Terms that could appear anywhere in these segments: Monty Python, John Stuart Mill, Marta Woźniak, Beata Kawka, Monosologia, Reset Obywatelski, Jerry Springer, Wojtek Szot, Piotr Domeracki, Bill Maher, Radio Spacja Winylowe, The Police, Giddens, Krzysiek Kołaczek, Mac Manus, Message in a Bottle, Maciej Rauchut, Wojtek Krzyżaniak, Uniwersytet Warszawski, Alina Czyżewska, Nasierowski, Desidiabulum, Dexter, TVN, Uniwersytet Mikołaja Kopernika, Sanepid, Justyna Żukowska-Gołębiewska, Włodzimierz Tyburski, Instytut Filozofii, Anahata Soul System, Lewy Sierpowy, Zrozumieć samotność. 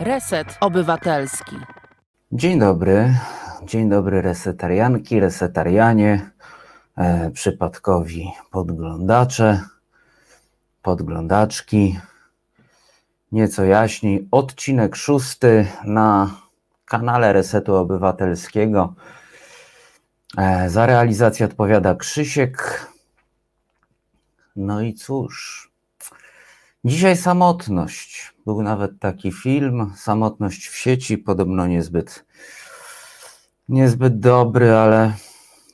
Reset Obywatelski. Dzień dobry resetarianki, resetarianie, przypadkowi podglądacze, podglądaczki. Nieco jaśniej, odcinek 6 na kanale Resetu Obywatelskiego. Za realizację odpowiada Krzysiek. No i cóż, dzisiaj samotność. Był nawet taki film, Samotność w sieci, podobno niezbyt dobry, ale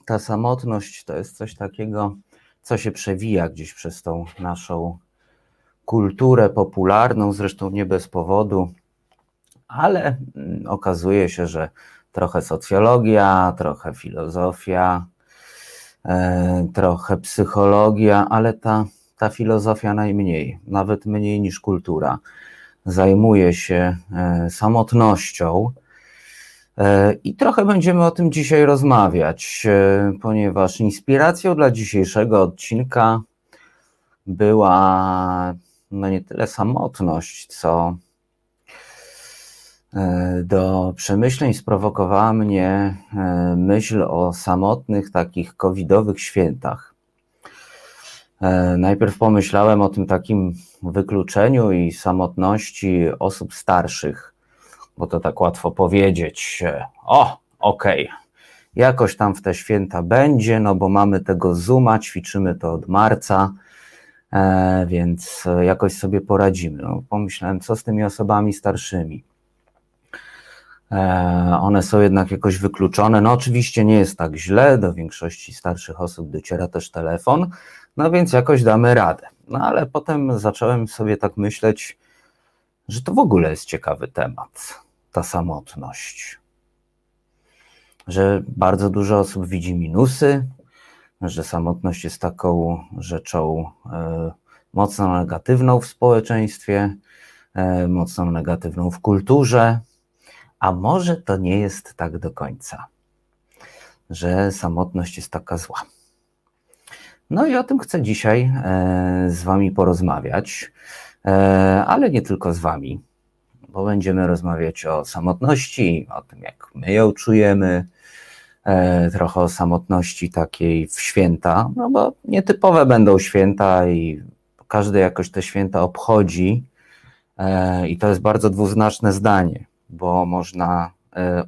ta samotność to jest coś takiego, co się przewija gdzieś przez tą naszą kulturę popularną, zresztą nie bez powodu, ale okazuje się, że trochę socjologia, trochę filozofia, trochę psychologia, ale ta filozofia najmniej, nawet mniej niż kultura, zajmuje się samotnością i trochę będziemy o tym dzisiaj rozmawiać, ponieważ inspiracją dla dzisiejszego odcinka była no nie tyle samotność, co do przemyśleń sprowokowała mnie myśl o samotnych takich covidowych świętach. Najpierw pomyślałem o tym takim wykluczeniu i samotności osób starszych, bo to tak łatwo powiedzieć, jakoś tam w te święta będzie, no bo mamy tego Zooma, ćwiczymy to od marca, więc jakoś sobie poradzimy. No, pomyślałem, co z tymi osobami starszymi? One są jednak jakoś wykluczone. No oczywiście nie jest tak źle, do większości starszych osób dociera też telefon, no więc jakoś damy radę. No ale potem zacząłem sobie tak myśleć, że to w ogóle jest ciekawy temat, ta samotność. Że bardzo dużo osób widzi minusy, że samotność jest taką rzeczą mocno negatywną w społeczeństwie, mocno negatywną w kulturze, a może to nie jest tak do końca, że samotność jest taka zła. No i o tym chcę dzisiaj z wami porozmawiać, ale nie tylko z wami, bo będziemy rozmawiać o samotności, o tym jak my ją czujemy, trochę o samotności takiej w święta, no bo nietypowe będą święta i każdy jakoś te święta obchodzi i to jest bardzo dwuznaczne zdanie, bo można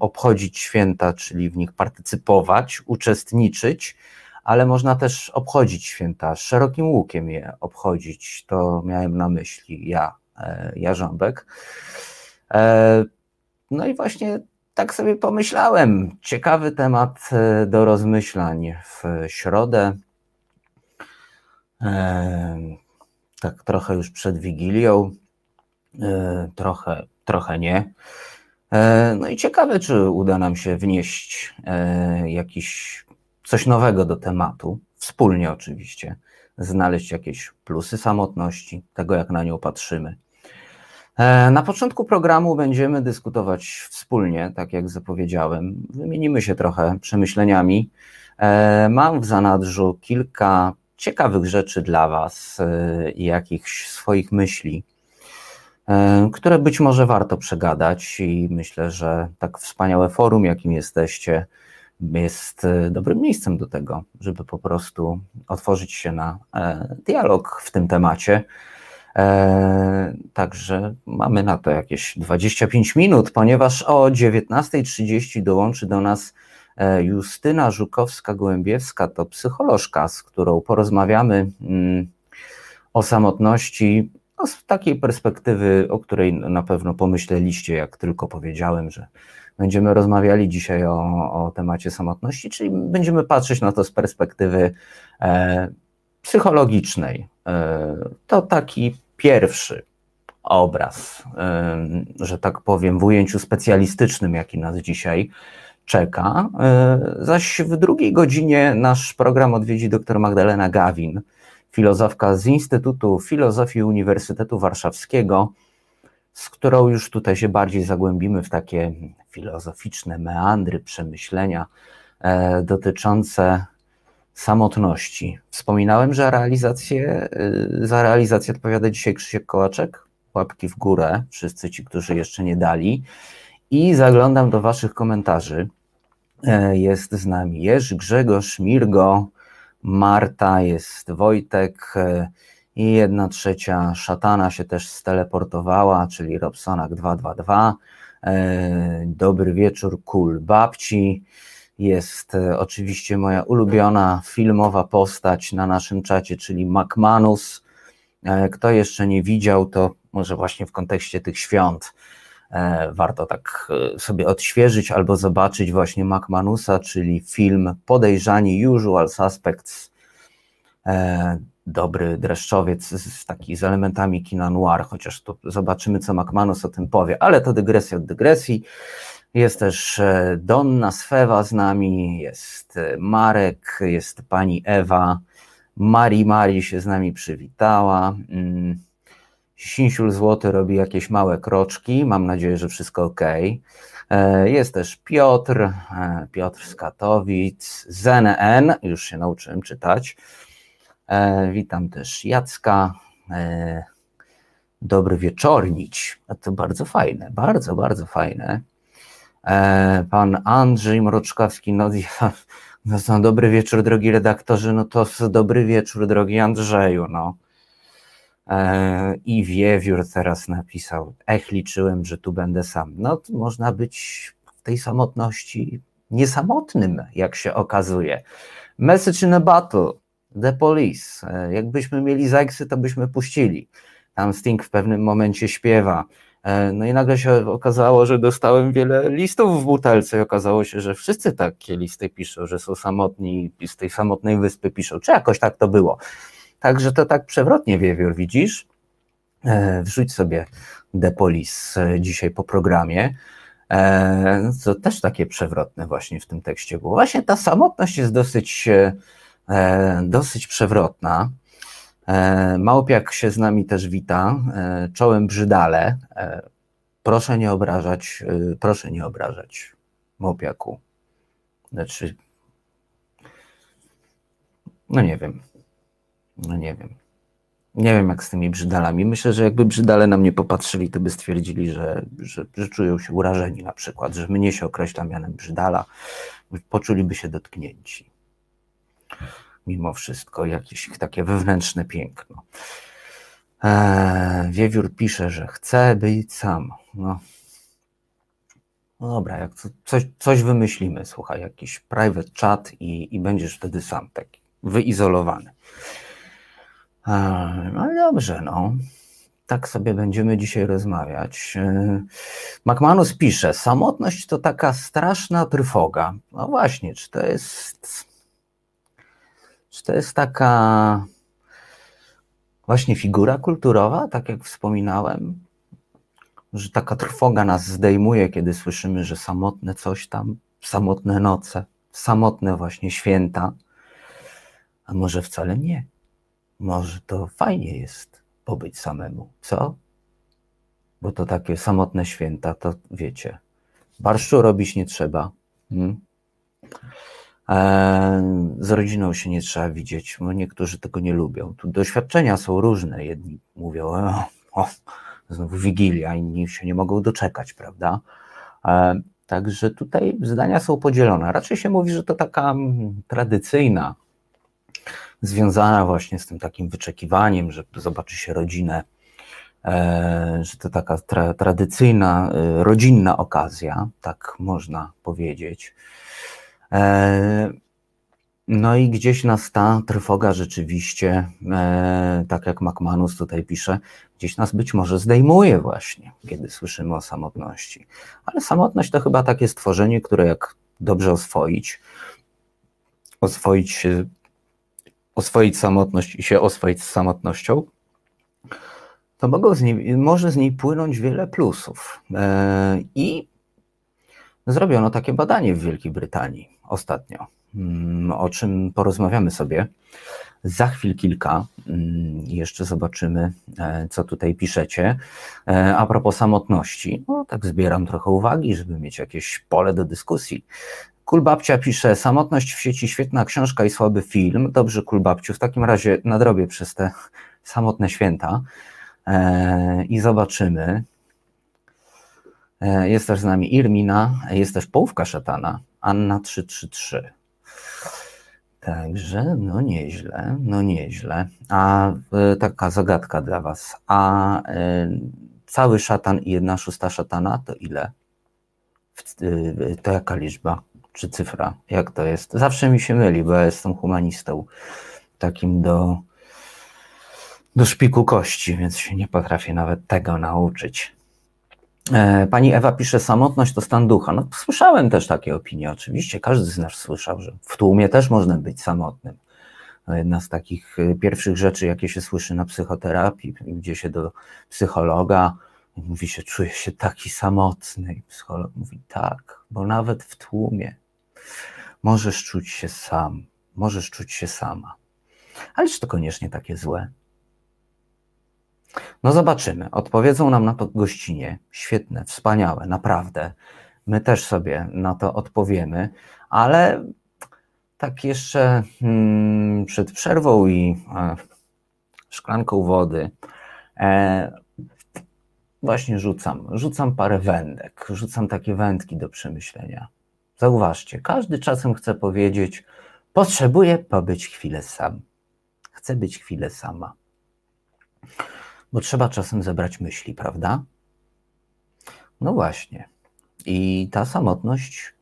obchodzić święta, czyli w nich partycypować, uczestniczyć, ale można też obchodzić święta, szerokim łukiem je obchodzić, to miałem na myśli ja Żąbek. No i właśnie tak sobie pomyślałem, ciekawy temat do rozmyślań w środę, tak trochę już przed Wigilią, trochę nie. No i ciekawe, czy uda nam się wnieść coś nowego do tematu, wspólnie oczywiście, znaleźć jakieś plusy samotności, tego jak na nią patrzymy. Na początku programu będziemy dyskutować wspólnie, tak jak zapowiedziałem. Wymienimy się trochę przemyśleniami. Mam w zanadrzu kilka ciekawych rzeczy dla was i jakichś swoich myśli, które być może warto przegadać i myślę, że tak wspaniałe forum, jakim jesteście, jest dobrym miejscem do tego, żeby po prostu otworzyć się na dialog w tym temacie. Także mamy na to jakieś 25 minut, ponieważ o 19:30 dołączy do nas Justyna Żukowska-Gołębiewska, to psycholożka, z którą porozmawiamy o samotności z takiej perspektywy, o której na pewno pomyśleliście, jak tylko powiedziałem, że będziemy rozmawiali dzisiaj o temacie samotności, czyli będziemy patrzeć na to z perspektywy psychologicznej. To taki pierwszy obraz, że tak powiem, w ujęciu specjalistycznym, jaki nas dzisiaj czeka. Zaś w drugiej godzinie nasz program odwiedzi dr Magdalena Gawin, filozofka z Instytutu Filozofii Uniwersytetu Warszawskiego, z którą już tutaj się bardziej zagłębimy w takie filozoficzne meandry, przemyślenia dotyczące samotności. Wspominałem, że za realizację odpowiada dzisiaj Krzysiek Kołaczek, łapki w górę, wszyscy ci, którzy jeszcze nie dali, i zaglądam do waszych komentarzy. Jest z nami Jerzy, Grzegorz, Mirgo, Marta, jest Wojtek i 1/3 szatana się też steleportowała, czyli Robsonak 222. Dobry wieczór, cool babci. Jest oczywiście moja ulubiona filmowa postać na naszym czacie, czyli Mac Manus. Kto jeszcze nie widział, to może właśnie w kontekście tych świąt warto tak sobie odświeżyć albo zobaczyć właśnie Mac Manusa, czyli film Podejrzani, Usual Suspects. Dobry dreszczowiec z elementami kina noir, chociaż tu zobaczymy, co Mac Manus o tym powie, ale to dygresja od dygresji. Jest też Donna Sfewa z nami, jest Marek, jest pani Ewa, Mari się z nami przywitała, Sinsiul Złoty robi jakieś małe kroczki, mam nadzieję, że wszystko ok. Jest też Piotr z Katowic, ZNN, już się nauczyłem czytać. Witam też Jacka, dobry wieczornić, to bardzo fajne, bardzo, bardzo fajne. Pan Andrzej Mroczkowski, no dobry wieczór, drogi redaktorzy, no to dobry wieczór, drogi Andrzeju, no. I Wiewiór teraz napisał, liczyłem, że tu będę sam. No to można być w tej samotności niesamotnym, jak się okazuje. Message in a Bottle, The Police, jakbyśmy mieli zajksy, to byśmy puścili. Tam Sting w pewnym momencie śpiewa. No i nagle się okazało, że dostałem wiele listów w butelce i okazało się, że wszyscy takie listy piszą, że są samotni i z tej samotnej wyspy piszą, czy jakoś tak to było. Także to tak przewrotnie, Wiewiór, widzisz? Wrzuć sobie The Police dzisiaj po programie, co też takie przewrotne właśnie w tym tekście było. Właśnie ta samotność jest dosyć przewrotna. Małpiak się z nami też wita, czołem brzydale, proszę nie obrażać Małpiaku, znaczy, no nie wiem jak z tymi brzydalami, myślę, że jakby brzydale na mnie popatrzyli, to by stwierdzili, że czują się urażeni na przykład, że mnie się określa mianem brzydala, poczuliby się dotknięci. Mimo wszystko jakieś takie wewnętrzne piękno. Wiewiór pisze, że chce być sam. No dobra, jak coś wymyślimy, słuchaj, jakiś private chat i będziesz wtedy sam, taki wyizolowany. No dobrze, no. Tak sobie będziemy dzisiaj rozmawiać. Mac Manus pisze, samotność to taka straszna trwoga. No właśnie, czy to jest taka właśnie figura kulturowa, tak jak wspominałem, że taka trwoga nas zdejmuje, kiedy słyszymy, że samotne coś tam, samotne noce, samotne właśnie święta, a może wcale nie. Może to fajnie jest pobyć samemu, co? Bo to takie samotne święta, to wiecie, barszczu robić nie trzeba. Z rodziną się nie trzeba widzieć, bo niektórzy tego nie lubią. Tu doświadczenia są różne, jedni mówią, znowu Wigilia, inni się nie mogą doczekać, prawda? Także tutaj zdania są podzielone. Raczej się mówi, że to taka tradycyjna, związana właśnie z tym takim wyczekiwaniem, że zobaczy się rodzinę, że to taka tradycyjna, rodzinna okazja, tak można powiedzieć. No i gdzieś nas ta trwoga rzeczywiście, tak jak Mac Manus tutaj pisze, gdzieś nas być może zdejmuje właśnie, kiedy słyszymy o samotności. Ale samotność to chyba takie stworzenie, które jak dobrze oswoić samotność i się oswoić z samotnością, to może z niej płynąć wiele plusów. I zrobiono takie badanie w Wielkiej Brytanii ostatnio, o czym porozmawiamy sobie za chwil kilka. Jeszcze zobaczymy, co tutaj piszecie. A propos samotności, no tak zbieram trochę uwagi, żeby mieć jakieś pole do dyskusji. Kulbabcia pisze, samotność w sieci, świetna książka i słaby film. Dobrze, Kulbabciu, w takim razie nadrobię przez te samotne święta. i zobaczymy. Jest też z nami Irmina, jest też połówka szatana, Anna 333. Także no nieźle, no nieźle. A taka zagadka dla was. A cały szatan i 1/6 szatana to ile? To jaka liczba? Czy cyfra? Jak to jest? Zawsze mi się myli, bo ja jestem humanistą takim do szpiku kości, więc się nie potrafię nawet tego nauczyć. Pani Ewa pisze, samotność to stan ducha. No, słyszałem też takie opinie, oczywiście. Każdy z nas słyszał, że w tłumie też można być samotnym. Jedna z takich pierwszych rzeczy, jakie się słyszy na psychoterapii, gdzie się do psychologa mówi się, czuję się taki samotny. I psycholog mówi, tak, bo nawet w tłumie możesz czuć się sam, możesz czuć się sama. Ale czy to koniecznie takie złe? No zobaczymy. Odpowiedzą nam na to gościnie. Świetne, wspaniałe, naprawdę. My też sobie na to odpowiemy, ale tak jeszcze przed przerwą i szklanką wody właśnie rzucam parę wędek, rzucam takie wędki do przemyślenia. Zauważcie, każdy czasem chce powiedzieć, potrzebuję pobyć chwilę sam. Chcę być chwilę sama. Bo trzeba czasem zebrać myśli, prawda? No właśnie. I ta samotność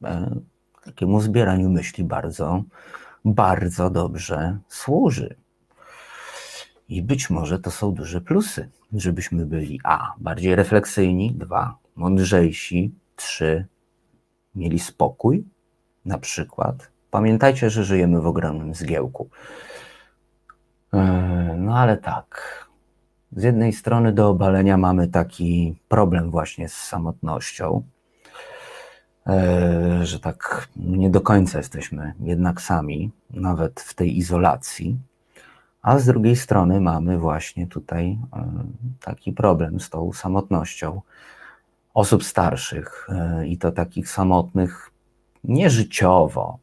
takiemu zbieraniu myśli bardzo, bardzo dobrze służy. I być może to są duże plusy, żebyśmy byli bardziej refleksyjni, 2, mądrzejsi, 3, mieli spokój, na przykład. Pamiętajcie, że żyjemy w ogromnym zgiełku. No ale tak. Z jednej strony do obalenia mamy taki problem właśnie z samotnością, że tak nie do końca jesteśmy jednak sami, nawet w tej izolacji, a z drugiej strony mamy właśnie tutaj taki problem z tą samotnością osób starszych i to takich samotnych nie życiowo,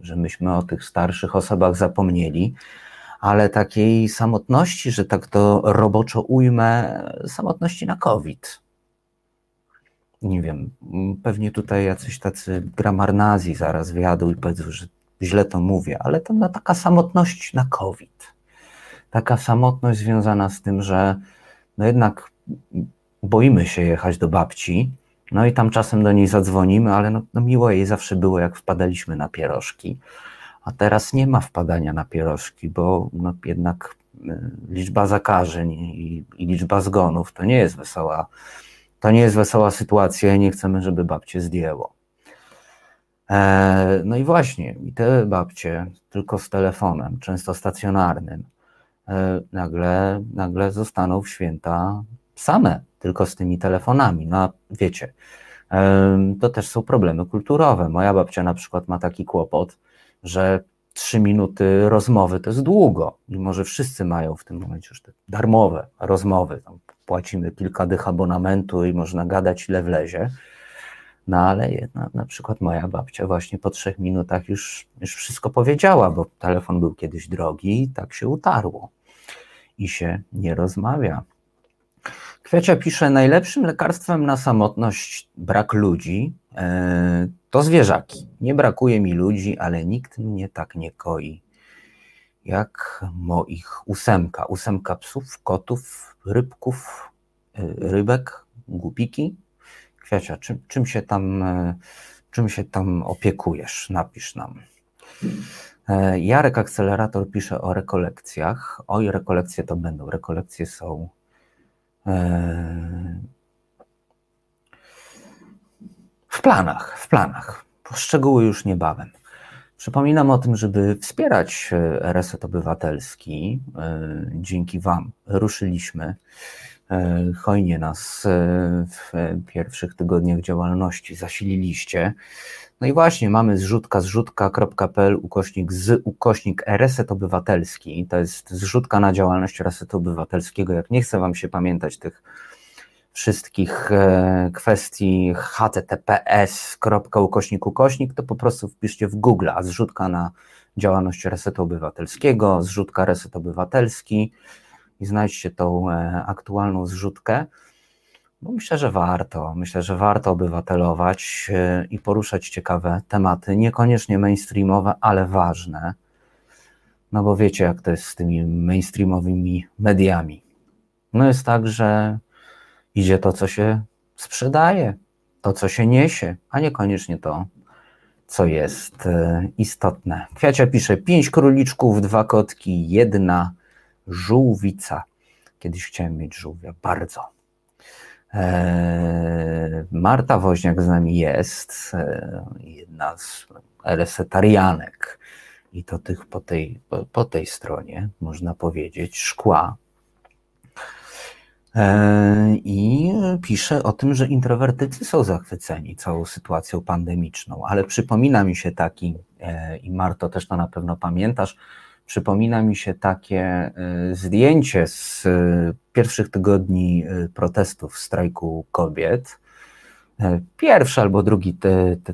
że myśmy o tych starszych osobach zapomnieli, ale takiej samotności, że tak to roboczo ujmę, samotności na COVID. Nie wiem, pewnie tutaj jacyś tacy gramarnazi zaraz wjadą i powiedzą, że źle to mówię, ale to no, taka samotność na COVID. Taka samotność związana z tym, że no jednak boimy się jechać do babci, no i tam czasem do niej zadzwonimy, ale no miło jej zawsze było, jak wpadaliśmy na pierożki. A teraz nie ma wpadania na pierożki, bo no jednak liczba zakażeń i liczba zgonów to nie jest wesoła sytuacja i nie chcemy, żeby babcie zdjęło. No i właśnie, i te babcie tylko z telefonem, często stacjonarnym, nagle zostaną w święta same, tylko z tymi telefonami. No wiecie, to też są problemy kulturowe. Moja babcia na przykład ma taki kłopot, że 3 minuty rozmowy to jest długo, mimo że wszyscy mają w tym momencie już te darmowe rozmowy, tam płacimy kilka dych abonamentu i można gadać ile wlezie, no ale jedna, na przykład moja babcia właśnie po 3 minutach już wszystko powiedziała, bo telefon był kiedyś drogi i tak się utarło i się nie rozmawia. Kwiacia pisze, najlepszym lekarstwem na samotność brak ludzi to zwierzaki. Nie brakuje mi ludzi, ale nikt mnie tak nie koi jak moich 8. 8 psów, kotów, rybków, rybek, gupiki. Kwiacia, czym się tam opiekujesz? Napisz nam. Jarek Akcelerator pisze o rekolekcjach. Oj, rekolekcje to będą. Rekolekcje są... W planach. Szczegóły już niebawem. Przypominam o tym, żeby wspierać Reset Obywatelski. Dzięki wam ruszyliśmy. Hojnie nas w pierwszych tygodniach działalności zasililiście. No i właśnie mamy zrzutka.pl/reset obywatelski. To jest zrzutka na działalność Resetu Obywatelskiego. Jak nie chce wam się pamiętać tych wszystkich kwestii https:// to po prostu wpiszcie w Google, a zrzutka na działalność Resetu Obywatelskiego, zrzutka Reset Obywatelski i znajdźcie tą aktualną zrzutkę, bo myślę, że warto obywatelować i poruszać ciekawe tematy, niekoniecznie mainstreamowe, ale ważne, no bo wiecie, jak to jest z tymi mainstreamowymi mediami. No jest tak, że idzie to, co się sprzedaje, to, co się niesie, a niekoniecznie to, co jest istotne. Kwiacia pisze, 5 króliczków, 2 kotki, 1 żółwica. Kiedyś chciałem mieć żółwia, bardzo. Marta Woźniak z nami jest, jedna z resetarianek i to tych po tej stronie, można powiedzieć, szkła. I pisze o tym, że introwertycy są zachwyceni całą sytuacją pandemiczną, ale przypomina mi się taki, i Marto też to na pewno pamiętasz, przypomina mi się takie zdjęcie z pierwszych tygodni protestów, strajku kobiet. Pierwszy albo drugi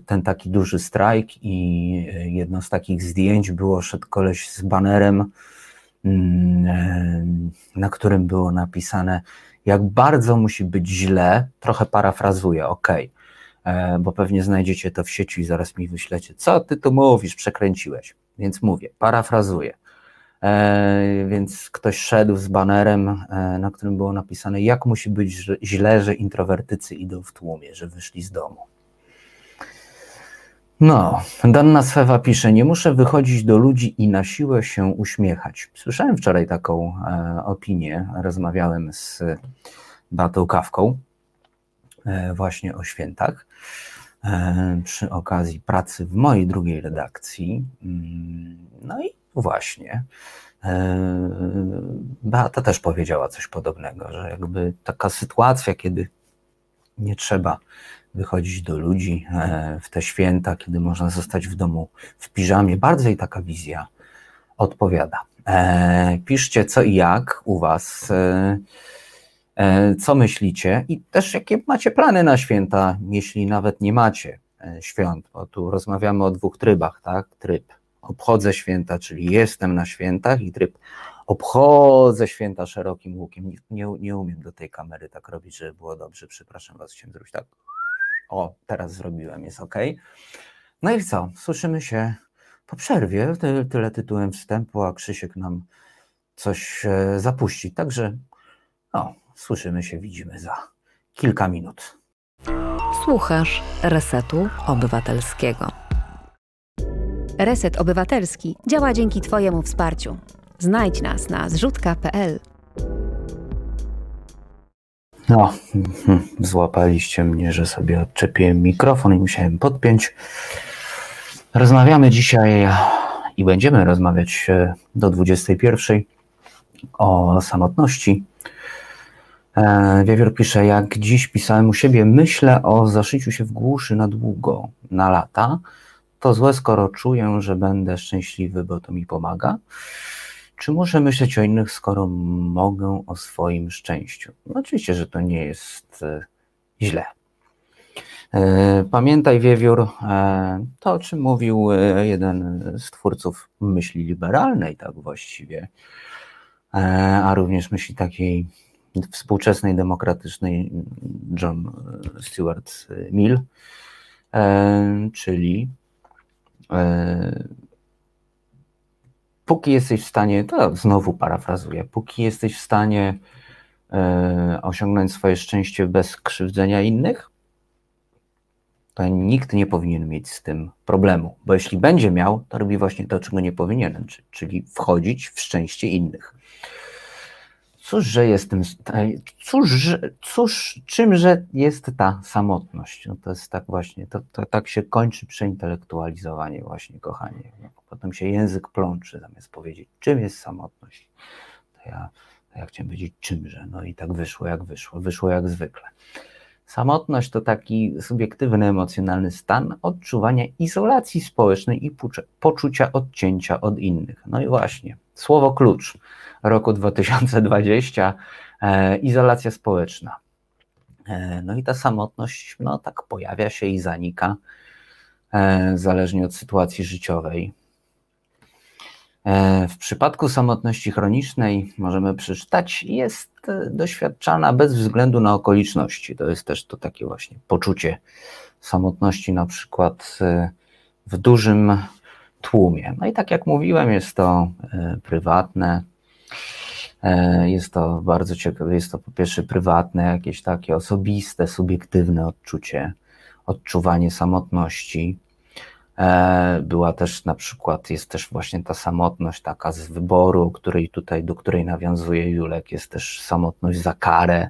ten taki duży strajk i jedno z takich zdjęć było, szedł koleś z banerem, na którym było napisane, jak bardzo musi być źle, trochę parafrazuję, bo pewnie znajdziecie to w sieci i zaraz mi wyślecie, co ty tu mówisz, przekręciłeś, więc mówię, parafrazuję. Więc ktoś szedł z banerem, na którym było napisane, jak musi być źle, że introwertycy idą w tłumie, że wyszli z domu. No, Danna Swewa pisze, nie muszę wychodzić do ludzi i na siłę się uśmiechać. Słyszałem wczoraj taką opinię, rozmawiałem z Beatą Kawką właśnie o świętach przy okazji pracy w mojej drugiej redakcji. No i właśnie, Beata też powiedziała coś podobnego, że jakby taka sytuacja, kiedy nie trzeba wychodzić do ludzi w te święta, kiedy można zostać w domu w piżamie. Bardzo jej taka wizja odpowiada. Piszcie co i jak u was, co myślicie i też jakie macie plany na święta, jeśli nawet nie macie świąt, bo tu rozmawiamy o 2 trybach, tak? Tryb obchodzę święta, czyli jestem na świętach i tryb obchodzę święta szerokim łukiem. Nie umiem do tej kamery tak robić, żeby było dobrze. Przepraszam was, chciałem zrobić tak. O, teraz zrobiłem, jest ok. No i co? Słyszymy się po przerwie. Tyle tytułem wstępu, a Krzysiek nam coś zapuści. Także no, słyszymy się, widzimy za kilka minut. Słuchasz Resetu Obywatelskiego. Reset Obywatelski działa dzięki twojemu wsparciu. Znajdź nas na zrzutka.pl. No, złapaliście mnie, że sobie odczepiłem mikrofon i musiałem podpiąć. Rozmawiamy dzisiaj i będziemy rozmawiać do 21 o samotności. Wiewiór pisze, jak dziś pisałem u siebie, myślę o zaszyciu się w głuszy na długo, na lata. To złe, skoro czuję, że będę szczęśliwy, bo to mi pomaga. Czy muszę myśleć o innych, skoro mogę o swoim szczęściu? No oczywiście, że to nie jest źle. Pamiętaj, Wiewiór, to o czym mówił jeden z twórców myśli liberalnej, tak właściwie, a również myśli takiej współczesnej, demokratycznej, John Stuart Mill, czyli póki jesteś w stanie, to znowu parafrazuję, póki jesteś w stanie osiągnąć swoje szczęście bez krzywdzenia innych, to nikt nie powinien mieć z tym problemu, bo jeśli będzie miał, to robi właśnie to, czego nie powinien, czyli wchodzić w szczęście innych. Czymże jest ta samotność? No to jest tak właśnie, tak się kończy przeintelektualizowanie właśnie, kochanie. Potem się język plączy, zamiast powiedzieć, czym jest samotność. To ja chciałem powiedzieć, czymże, no i tak wyszło, jak wyszło. Wyszło jak zwykle. Samotność to taki subiektywny, emocjonalny stan odczuwania izolacji społecznej i poczucia odcięcia od innych. No i właśnie, słowo klucz roku 2020, izolacja społeczna. No i ta samotność, no tak pojawia się i zanika, zależnie od sytuacji życiowej. W przypadku samotności chronicznej, możemy przeczytać, jest doświadczana bez względu na okoliczności. To jest też to takie właśnie poczucie samotności, na przykład w dużym tłumie. No i tak jak mówiłem, jest to prywatne, jest to bardzo ciekawe, jest to po pierwsze prywatne, jakieś takie osobiste, subiektywne odczucie, odczuwanie samotności. Była też na przykład, jest też właśnie ta samotność taka z wyboru, której tutaj, do której nawiązuje Julek, jest też samotność za karę,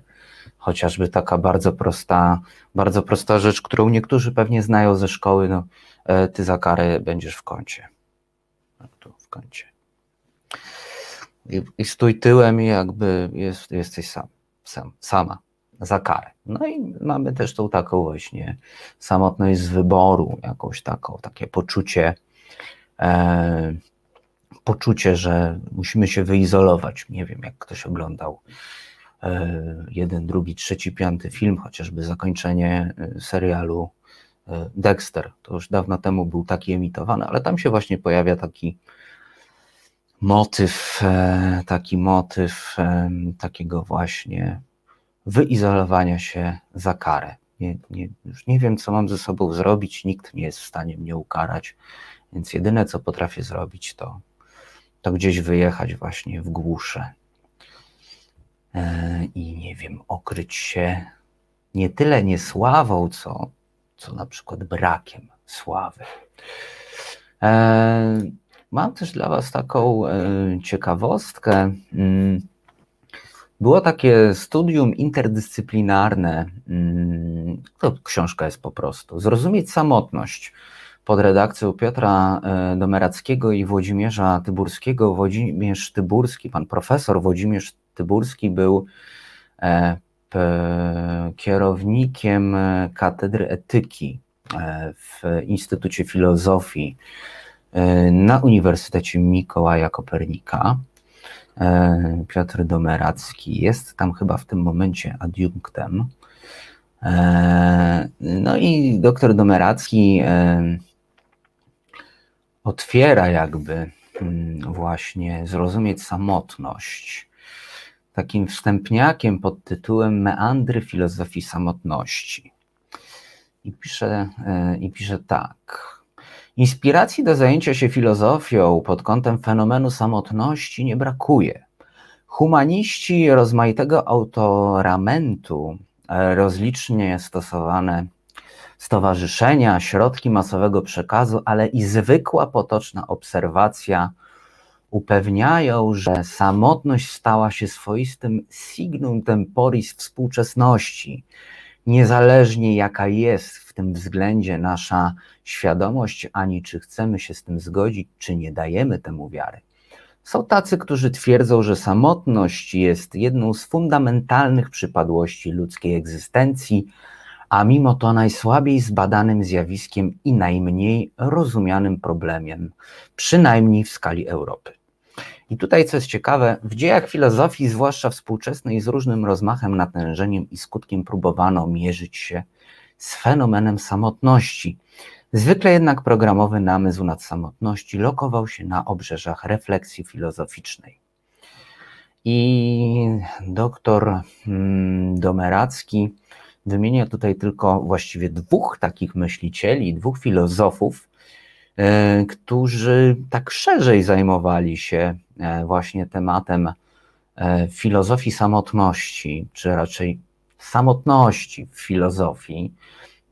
chociażby taka bardzo prosta rzecz, którą niektórzy pewnie znają ze szkoły, no ty za karę będziesz w kącie, tu w kącie i stój tyłem i jakby jesteś sama. Za karę. No i mamy też tą taką właśnie samotność z wyboru, jakąś taką, takie poczucie, że musimy się wyizolować. Nie wiem, jak ktoś oglądał jeden, drugi, trzeci, piąty film, chociażby zakończenie serialu Dexter. To już dawno temu był taki emitowany, ale tam się właśnie pojawia taki motyw takiego właśnie wyizolowania się za karę. Już nie wiem, co mam ze sobą zrobić, nikt nie jest w stanie mnie ukarać, więc jedyne, co potrafię zrobić, to gdzieś wyjechać właśnie w głuszę i nie wiem, okryć się nie tyle niesławą, co na przykład brakiem sławy. Mam też dla was taką ciekawostkę. Było takie studium interdyscyplinarne, to książka jest po prostu, Zrozumieć samotność, pod redakcją Piotra Domerackiego i Włodzimierza Tyburskiego. Włodzimierz Tyburski, pan profesor Włodzimierz Tyburski był kierownikiem Katedry Etyki w Instytucie Filozofii na Uniwersytecie Mikołaja Kopernika. Piotr Domeracki jest tam chyba w tym momencie adiunktem. No i doktor Domeracki otwiera jakby właśnie Zrozumieć samotność takim wstępniakiem pod tytułem Meandry filozofii samotności. I pisze tak. Inspiracji do zajęcia się filozofią pod kątem fenomenu samotności nie brakuje. Humaniści rozmaitego autoramentu, rozlicznie stosowane stowarzyszenia, środki masowego przekazu, ale i zwykła potoczna obserwacja upewniają, że samotność stała się swoistym signum temporis współczesności, niezależnie jaka jest w tym względzie nasza świadomość, ani czy chcemy się z tym zgodzić, czy nie dajemy temu wiary. Są tacy, którzy twierdzą, że samotność jest jedną z fundamentalnych przypadłości ludzkiej egzystencji, a mimo to najsłabiej zbadanym zjawiskiem i najmniej rozumianym problemem, przynajmniej w skali Europy. I tutaj, co jest ciekawe, w dziejach filozofii, zwłaszcza współczesnej, z różnym rozmachem, natężeniem i skutkiem próbowano mierzyć się z fenomenem samotności. Zwykle jednak programowy namysł nad samotności lokował się na obrzeżach refleksji filozoficznej. I doktor Domeracki wymienia tutaj tylko właściwie dwóch takich myślicieli, dwóch filozofów, którzy tak szerzej zajmowali się właśnie tematem filozofii samotności, czy raczej samotności w filozofii,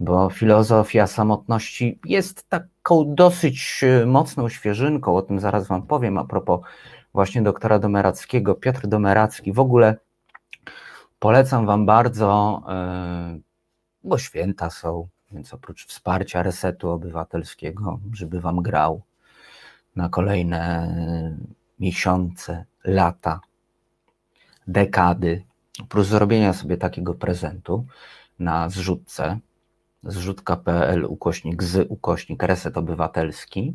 bo filozofia samotności jest taką dosyć mocną świeżynką, o tym zaraz wam powiem, a propos właśnie doktora Domerackiego. Piotr Domeracki, w ogóle polecam wam bardzo, bo święta są, więc oprócz wsparcia Resetu Obywatelskiego, żeby wam grał na kolejne miesiące, lata, dekady, oprócz zrobienia sobie takiego prezentu na zrzutce, zrzutka.pl/z/Reset Obywatelski,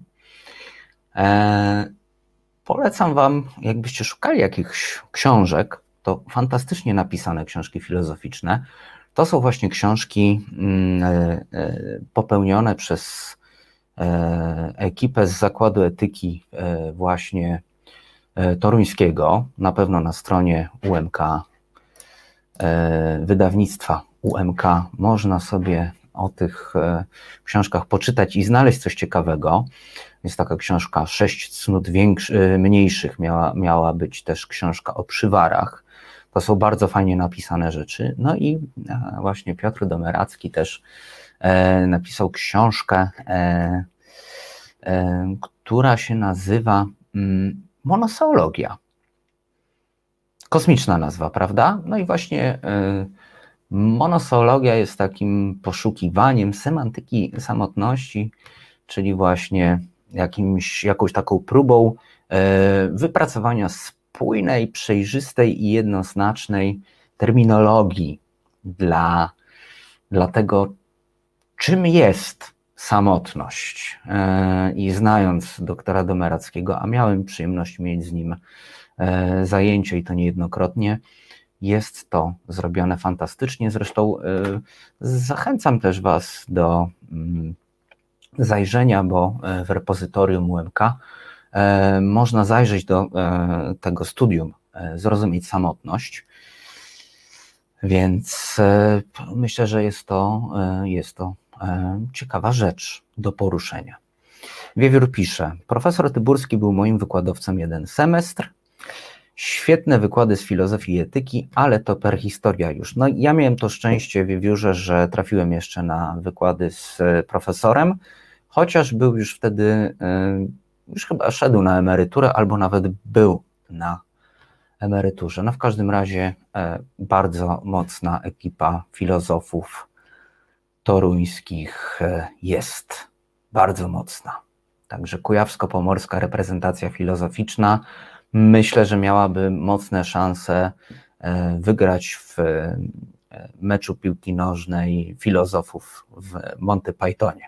polecam wam, jakbyście szukali jakichś książek, to fantastycznie napisane książki filozoficzne. To są właśnie książki popełnione przez ekipę z Zakładu Etyki właśnie toruńskiego, na pewno na stronie UMK, wydawnictwa UMK. Można sobie o tych książkach poczytać i znaleźć coś ciekawego. Jest taka książka Sześć cnót mniejszych, miała być też książka o przywarach. To są bardzo fajnie napisane rzeczy. No i właśnie Piotr Domeracki też napisał książkę, która się nazywa Monosologia. Kosmiczna nazwa, prawda? No i właśnie monosologia jest takim poszukiwaniem semantyki samotności, czyli właśnie jakąś taką próbą wypracowania spójnej, przejrzystej i jednoznacznej terminologii dla tego, czym jest samotność. I znając doktora Domerackiego, a miałem przyjemność mieć z nim zajęcie i to niejednokrotnie, jest to zrobione fantastycznie. Zresztą zachęcam też Was do zajrzenia, bo w repozytorium UMK można zajrzeć do tego studium Zrozumieć samotność, więc myślę, że jest to ciekawa rzecz do poruszenia. Wiewiór pisze: profesor Tyburski był moim wykładowcą jeden semestr, świetne wykłady z filozofii i etyki, ale to perhistoria już. No ja miałem to szczęście, Wiewiórze, że trafiłem jeszcze na wykłady z profesorem, chociaż był już wtedy, już chyba szedł na emeryturę albo nawet był na emeryturze. No w każdym razie bardzo mocna ekipa filozofów toruńskich jest, bardzo mocna. Także kujawsko-pomorska reprezentacja filozoficzna myślę, że miałaby mocne szanse wygrać w meczu piłki nożnej filozofów w Monty Pythonie.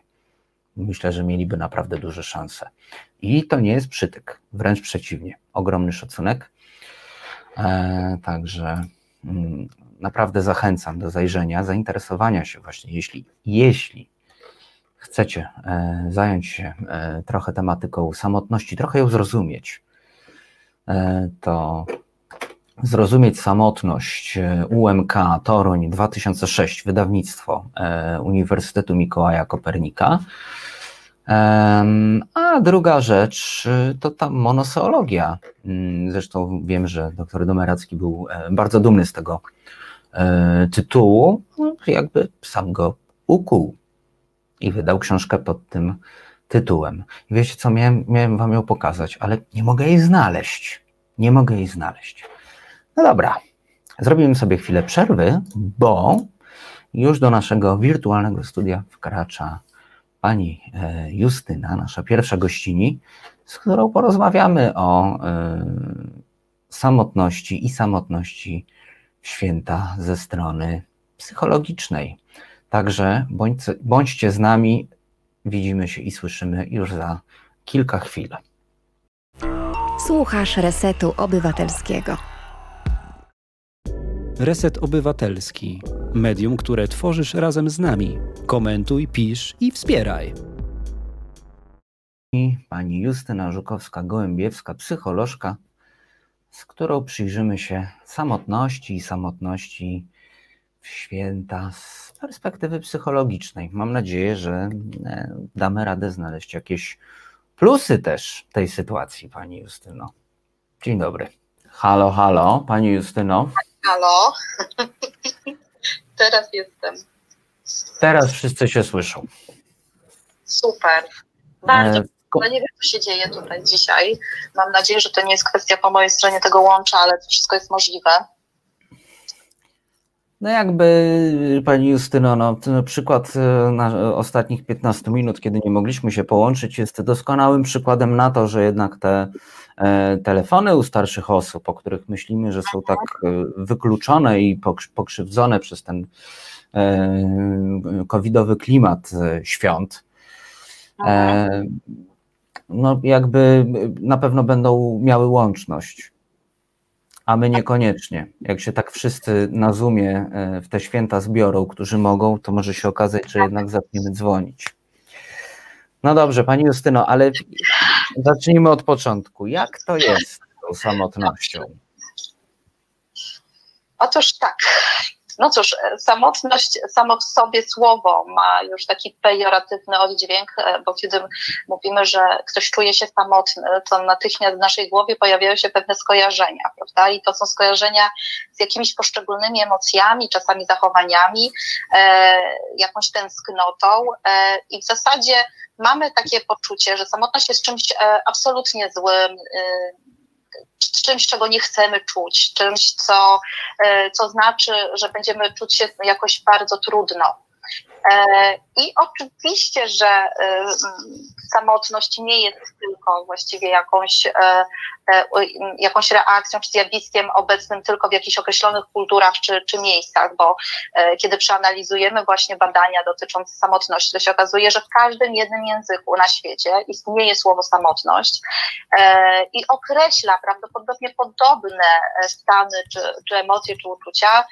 Myślę, że mieliby naprawdę duże szanse. I to nie jest przytyk, wręcz przeciwnie. Ogromny szacunek. Także naprawdę zachęcam do zajrzenia, zainteresowania się właśnie, jeśli chcecie zająć się trochę tematyką samotności, trochę ją zrozumieć, to Zrozumieć samotność, UMK, Toruń, 2006, wydawnictwo Uniwersytetu Mikołaja Kopernika. A druga rzecz to ta monoseologia. Zresztą wiem, że dr Domeracki był bardzo dumny z tego tytułu. Jakby sam go ukuł i wydał książkę pod tym tytułem. Wiecie co, miałem wam ją pokazać, ale nie mogę jej znaleźć. Nie mogę jej znaleźć. No dobra, zrobimy sobie chwilę przerwy, bo już do naszego wirtualnego studia wkracza pani Justyna, nasza pierwsza gościni, z którą porozmawiamy o samotności i samotności w święta ze strony psychologicznej. Także bądźcie z nami, widzimy się i słyszymy już za kilka chwil. Słuchasz Resetu Obywatelskiego. Reset Obywatelski. Medium, które tworzysz razem z nami. Komentuj, pisz i wspieraj. Pani Justyna Żukowska-Gołębiewska, psycholożka, z którą przyjrzymy się samotności i samotności w święta z perspektywy psychologicznej. Mam nadzieję, że damy radę znaleźć jakieś plusy też tej sytuacji, pani Justyno. Dzień dobry. Halo, halo, pani Justyno. Halo, teraz jestem. Teraz wszyscy się słyszą. Super. Bardzo, no nie wiem, co się dzieje tutaj dzisiaj. Mam nadzieję, że to nie jest kwestia po mojej stronie tego łącza, ale to wszystko jest możliwe. No jakby, pani Justyno, no, przykład ostatnich 15 minut, kiedy nie mogliśmy się połączyć, jest doskonałym przykładem na to, że jednak te telefony u starszych osób, o których myślimy, że są tak wykluczone i pokrzywdzone przez ten covidowy klimat świąt, no jakby na pewno będą miały łączność. A my niekoniecznie. Jak się tak wszyscy na Zoomie w te święta zbiorą, którzy mogą, to może się okazać, że jednak zaczniemy dzwonić. No dobrze, Pani Justyno, ale zacznijmy od początku. Jak to jest z tą samotnością? Otóż tak, no cóż, samotność, samo w sobie słowo ma już taki pejoratywny oddźwięk, bo kiedy mówimy, że ktoś czuje się samotny, to natychmiast w naszej głowie pojawiają się pewne skojarzenia, prawda? I to są skojarzenia z jakimiś poszczególnymi emocjami, czasami zachowaniami, jakąś tęsknotą i w zasadzie mamy takie poczucie, że samotność jest czymś absolutnie złym, czymś, czego nie chcemy czuć, czymś, co znaczy, że będziemy czuć się jakoś bardzo trudno. I oczywiście, że samotność nie jest tylko właściwie jakąś reakcją czy zjawiskiem obecnym tylko w jakichś określonych kulturach czy miejscach, bo kiedy przeanalizujemy właśnie badania dotyczące samotności, to się okazuje, że w każdym jednym języku na świecie istnieje słowo samotność i określa prawdopodobnie podobne stany czy emocje czy uczucia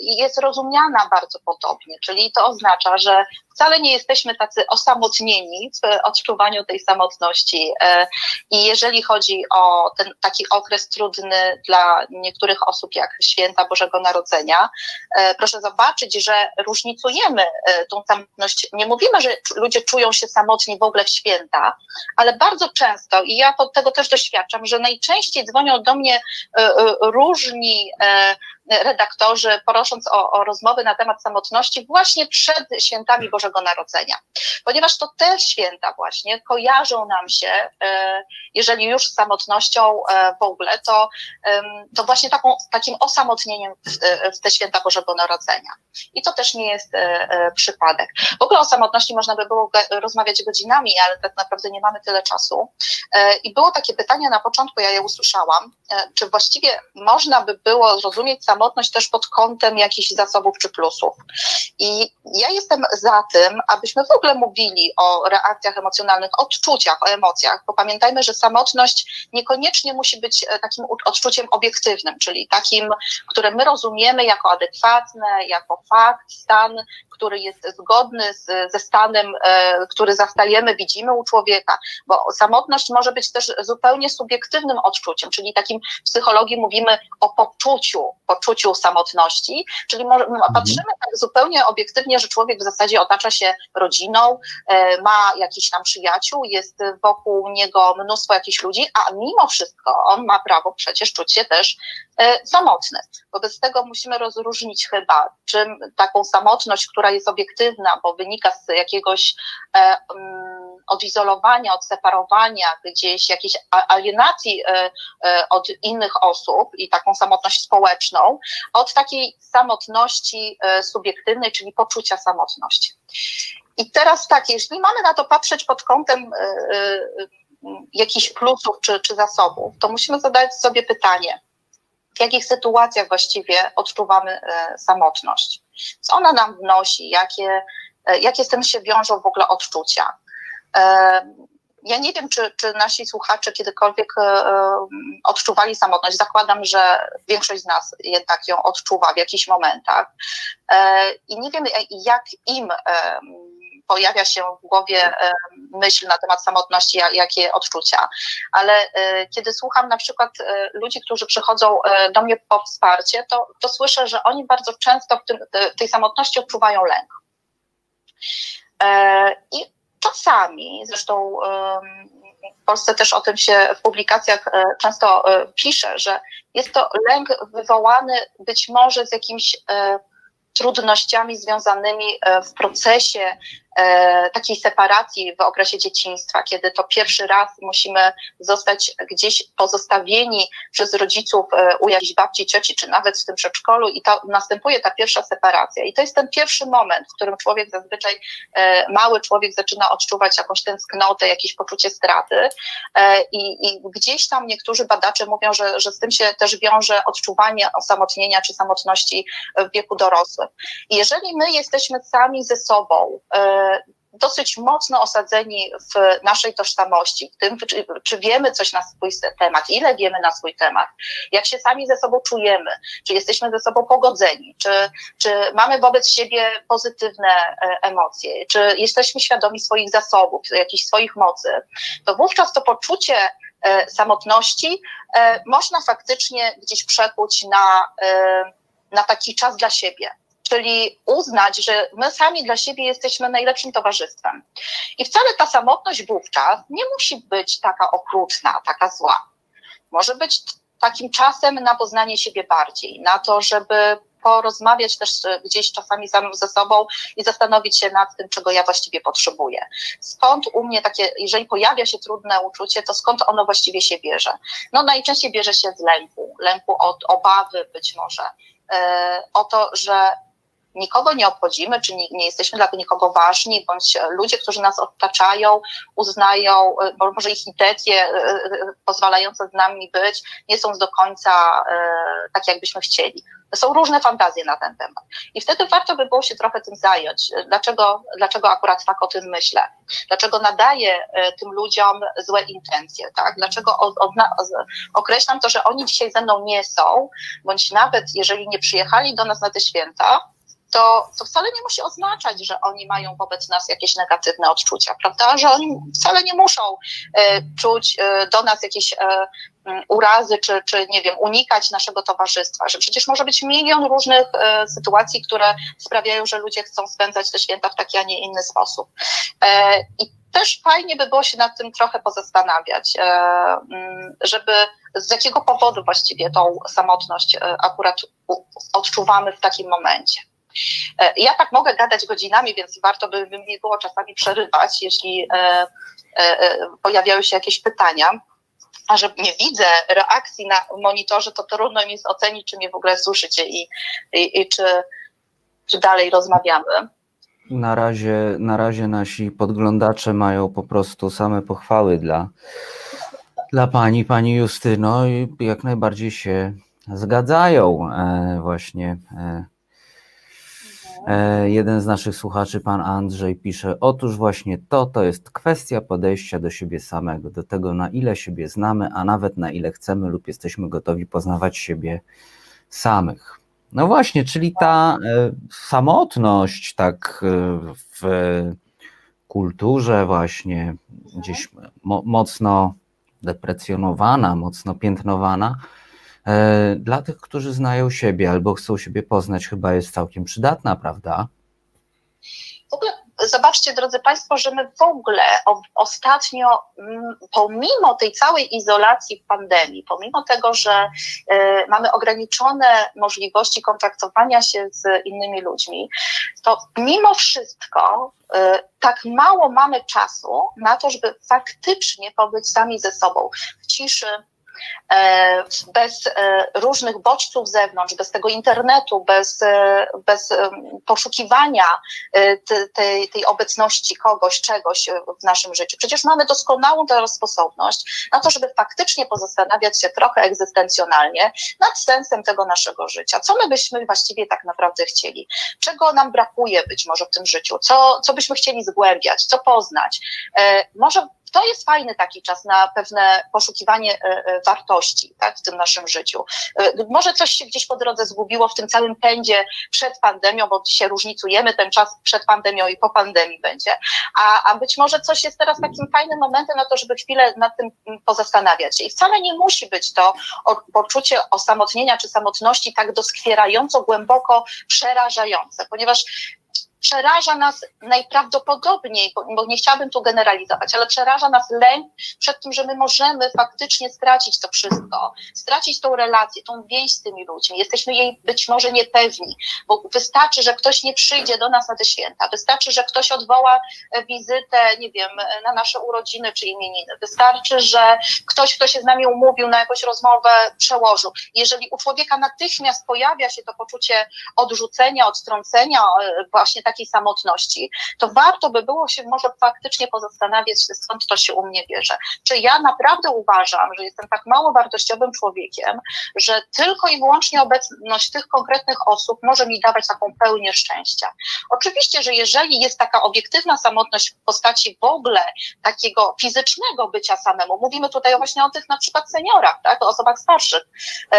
i jest rozumiana bardzo podobnie, czyli to oznacza, że wcale nie jesteśmy tacy osamotnieni w odczuwaniu tej samotności i jeżeli chodzi o ten taki okres trudny dla niektórych osób jak święta Bożego Narodzenia, proszę zobaczyć, że różnicujemy tą samotność. Nie mówimy, że ludzie czują się samotni w ogóle w święta, ale bardzo często i ja tego też doświadczam, że najczęściej dzwonią do mnie różni redaktorzy, prosząc o rozmowy na temat samotności właśnie przed świętami Bożego Narodzenia. Ponieważ to te święta właśnie kojarzą nam się, jeżeli już z samotnością w ogóle, to właśnie takim osamotnieniem w te święta Bożego Narodzenia. I to też nie jest przypadek. W ogóle o samotności można by było rozmawiać godzinami, ale tak naprawdę nie mamy tyle czasu. I było takie pytanie na początku, ja je usłyszałam, czy właściwie można by było zrozumieć samotność też pod kątem jakichś zasobów czy plusów. I ja jestem za tym, abyśmy w ogóle mówili o reakcjach emocjonalnych, odczuciach, o emocjach, bo pamiętajmy, że samotność niekoniecznie musi być takim odczuciem obiektywnym, czyli takim, które my rozumiemy jako adekwatne, jako fakt, stan, który jest zgodny ze stanem, który zastajemy, widzimy u człowieka, bo samotność może być też zupełnie subiektywnym odczuciem, czyli takim w psychologii mówimy o poczuciu samotności, czyli patrzymy tak zupełnie obiektywnie, że człowiek w zasadzie otacza się rodziną, ma jakiś tam przyjaciół, jest wokół niego mnóstwo jakichś ludzi, a mimo wszystko on ma prawo przecież czuć się też samotny. Wobec tego musimy rozróżnić chyba, czym taką samotność, która jest obiektywna, bo wynika z jakiegoś odizolowania, odseparowania, gdzieś jakiejś alienacji od innych osób i taką samotność społeczną, od takiej samotności subiektywnej, czyli poczucia samotności. I teraz tak, jeśli mamy na to patrzeć pod kątem jakichś plusów czy zasobów, to musimy zadać sobie pytanie, w jakich sytuacjach właściwie odczuwamy samotność? Co ona nam wnosi? Jakie z tym się wiążą w ogóle odczucia? Ja nie wiem, czy nasi słuchacze kiedykolwiek odczuwali samotność. Zakładam, że większość z nas jednak ją odczuwa w jakichś momentach. I nie wiem, jak im pojawia się w głowie myśl na temat samotności, jakie odczucia. Ale kiedy słucham na przykład ludzi, którzy przychodzą do mnie po wsparcie, to słyszę, że oni bardzo często w tej samotności odczuwają lęk. I czasami, zresztą w Polsce też o tym się w publikacjach często pisze, że jest to lęk wywołany być może z jakimś trudnościami związanymi w procesie takiej separacji w okresie dzieciństwa, kiedy to pierwszy raz musimy zostać gdzieś pozostawieni przez rodziców u jakiejś babci, cioci, czy nawet w tym przedszkolu i to następuje ta pierwsza separacja. I to jest ten pierwszy moment, w którym człowiek zazwyczaj, mały człowiek zaczyna odczuwać jakąś tęsknotę, jakieś poczucie straty i gdzieś tam niektórzy badacze mówią, że z tym się też wiąże odczuwanie osamotnienia czy samotności w wieku dorosłym. I jeżeli my jesteśmy sami ze sobą, dosyć mocno osadzeni w naszej tożsamości, w tym, czy wiemy coś na swój temat, ile wiemy na swój temat, jak się sami ze sobą czujemy, czy jesteśmy ze sobą pogodzeni, czy mamy wobec siebie pozytywne emocje, czy jesteśmy świadomi swoich zasobów, jakichś swoich mocy, to wówczas to poczucie samotności można faktycznie gdzieś przekuć na taki czas dla siebie. Czyli uznać, że my sami dla siebie jesteśmy najlepszym towarzystwem. I wcale ta samotność wówczas nie musi być taka okrutna, taka zła. Może być takim czasem na poznanie siebie bardziej, na to, żeby porozmawiać też gdzieś czasami samym ze sobą i zastanowić się nad tym, czego ja właściwie potrzebuję. Skąd u mnie takie, jeżeli pojawia się trudne uczucie, to skąd ono właściwie się bierze? No najczęściej bierze się z lęku od obawy być może, o to, że nikogo nie obchodzimy, czy nie jesteśmy dla nikogo ważni, bądź ludzie, którzy nas otaczają, uznają, bo może ich intencje pozwalające z nami być, nie są do końca tak, jakbyśmy chcieli. Są różne fantazje na ten temat. I wtedy warto by było się trochę tym zająć. Dlaczego akurat tak o tym myślę? Dlaczego nadaję tym ludziom złe intencje? Tak? Dlaczego określam to, że oni dzisiaj ze mną nie są, bądź nawet jeżeli nie przyjechali do nas na te święta, to wcale nie musi oznaczać, że oni mają wobec nas jakieś negatywne odczucia, prawda? Że oni wcale nie muszą czuć do nas jakieś urazy, czy nie wiem, unikać naszego towarzystwa, że przecież może być milion różnych sytuacji, które sprawiają, że ludzie chcą spędzać te święta w taki, a nie inny sposób. I też fajnie by było się nad tym trochę pozastanawiać, żeby z jakiego powodu właściwie tą samotność akurat odczuwamy w takim momencie. Ja tak mogę gadać godzinami, więc warto by mi było czasami przerywać, jeśli pojawiają się jakieś pytania. A że nie widzę reakcji na monitorze, to trudno mi jest ocenić, czy mnie w ogóle słyszycie i czy dalej rozmawiamy. Na razie nasi podglądacze mają po prostu same pochwały dla pani Justyno i jak najbardziej się zgadzają właśnie. Jeden z naszych słuchaczy, pan Andrzej, pisze: otóż właśnie to jest kwestia podejścia do siebie samego, do tego, na ile siebie znamy, a nawet na ile chcemy lub jesteśmy gotowi poznawać siebie samych. No właśnie, czyli ta samotność tak w kulturze właśnie gdzieś mocno deprecjonowana, mocno piętnowana, dla tych, którzy znają siebie albo chcą siebie poznać, chyba jest całkiem przydatna, prawda? W ogóle zobaczcie, drodzy Państwo, że my w ogóle ostatnio, pomimo tej całej izolacji w pandemii, pomimo tego, że mamy ograniczone możliwości kontaktowania się z innymi ludźmi, to mimo wszystko tak mało mamy czasu na to, żeby faktycznie pobyć sami ze sobą w ciszy, bez różnych bodźców z zewnątrz, bez tego internetu, bez poszukiwania tej obecności kogoś, czegoś w naszym życiu. Przecież mamy doskonałą teraz sposobność na to, żeby faktycznie pozastanawiać się trochę egzystencjonalnie nad sensem tego naszego życia. Co my byśmy właściwie tak naprawdę chcieli? Czego nam brakuje być może w tym życiu? Co byśmy chcieli zgłębiać? Co poznać? Może to jest fajny taki czas na pewne poszukiwanie wartości, tak, w tym naszym życiu. Może coś się gdzieś po drodze zgubiło w tym całym pędzie przed pandemią, bo dzisiaj różnicujemy ten czas przed pandemią i po pandemii będzie, a być może coś jest teraz takim fajnym momentem na to, żeby chwilę nad tym pozastanawiać się. I wcale nie musi być to poczucie osamotnienia czy samotności tak doskwierająco głęboko przerażające, ponieważ przeraża nas najprawdopodobniej, bo nie chciałabym tu generalizować, ale przeraża nas lęk przed tym, że my możemy faktycznie stracić to wszystko, stracić tą relację, tą więź z tymi ludźmi. Jesteśmy jej być może niepewni, bo wystarczy, że ktoś nie przyjdzie do nas na te święta, wystarczy, że ktoś odwoła wizytę, nie wiem, na nasze urodziny czy imieniny, wystarczy, że ktoś, kto się z nami umówił na jakąś rozmowę, przełożył. Jeżeli u człowieka natychmiast pojawia się to poczucie odrzucenia, odtrącenia, właśnie tak takiej samotności, to warto by było się może faktycznie pozastanawiać, skąd to się u mnie bierze. Czy ja naprawdę uważam, że jestem tak mało wartościowym człowiekiem, że tylko i wyłącznie obecność tych konkretnych osób może mi dawać taką pełnię szczęścia. Oczywiście, że jeżeli jest taka obiektywna samotność w postaci w ogóle takiego fizycznego bycia samemu, mówimy tutaj właśnie o tych na przykład seniorach, tak, o osobach starszych.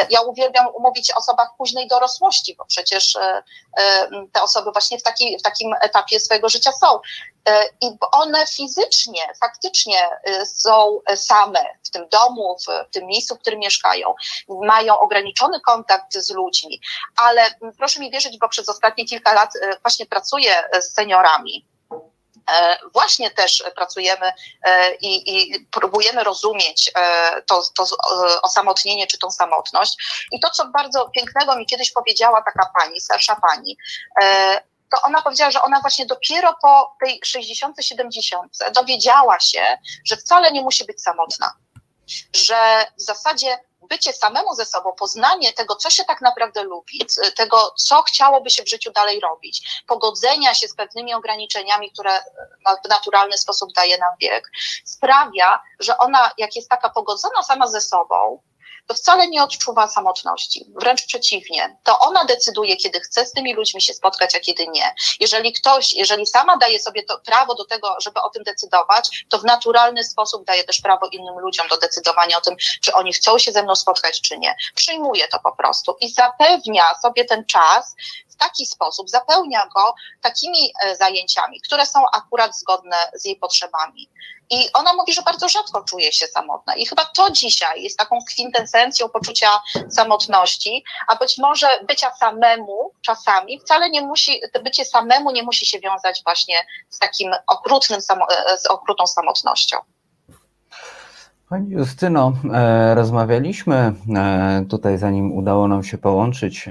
Ja uwielbiam mówić o osobach późnej dorosłości, bo przecież te osoby właśnie w takim etapie swojego życia są. I one fizycznie, faktycznie są same w tym domu, w tym miejscu, w którym mieszkają. Mają ograniczony kontakt z ludźmi, ale proszę mi wierzyć, bo przez ostatnie kilka lat właśnie pracuję z seniorami. Właśnie też pracujemy i próbujemy rozumieć to osamotnienie czy tą samotność. I to, co bardzo pięknego mi kiedyś powiedziała taka pani, starsza pani, to ona powiedziała, że ona właśnie dopiero po tej 60-70 dowiedziała się, że wcale nie musi być samotna, że w zasadzie bycie samemu ze sobą, poznanie tego, co się tak naprawdę lubi, tego, co chciałoby się w życiu dalej robić, pogodzenia się z pewnymi ograniczeniami, które w naturalny sposób daje nam wiek, sprawia, że ona, jak jest taka pogodzona sama ze sobą, to wcale nie odczuwa samotności. Wręcz przeciwnie. To ona decyduje, kiedy chce z tymi ludźmi się spotkać, a kiedy nie. Jeżeli ktoś, jeżeli sama daje sobie to prawo do tego, żeby o tym decydować, to w naturalny sposób daje też prawo innym ludziom do decydowania o tym, czy oni chcą się ze mną spotkać, czy nie. Przyjmuje to po prostu i zapewnia sobie ten czas w taki sposób, zapełnia go takimi zajęciami, które są akurat zgodne z jej potrzebami. I ona mówi, że bardzo rzadko czuje się samotna. I chyba to dzisiaj jest taką kwintesencją poczucia samotności, a być może bycia samemu czasami wcale nie musi, bycie samemu nie musi się wiązać właśnie z takim okrutnym, z okrutną samotnością. Pani Justyno, rozmawialiśmy tutaj, zanim udało nam się połączyć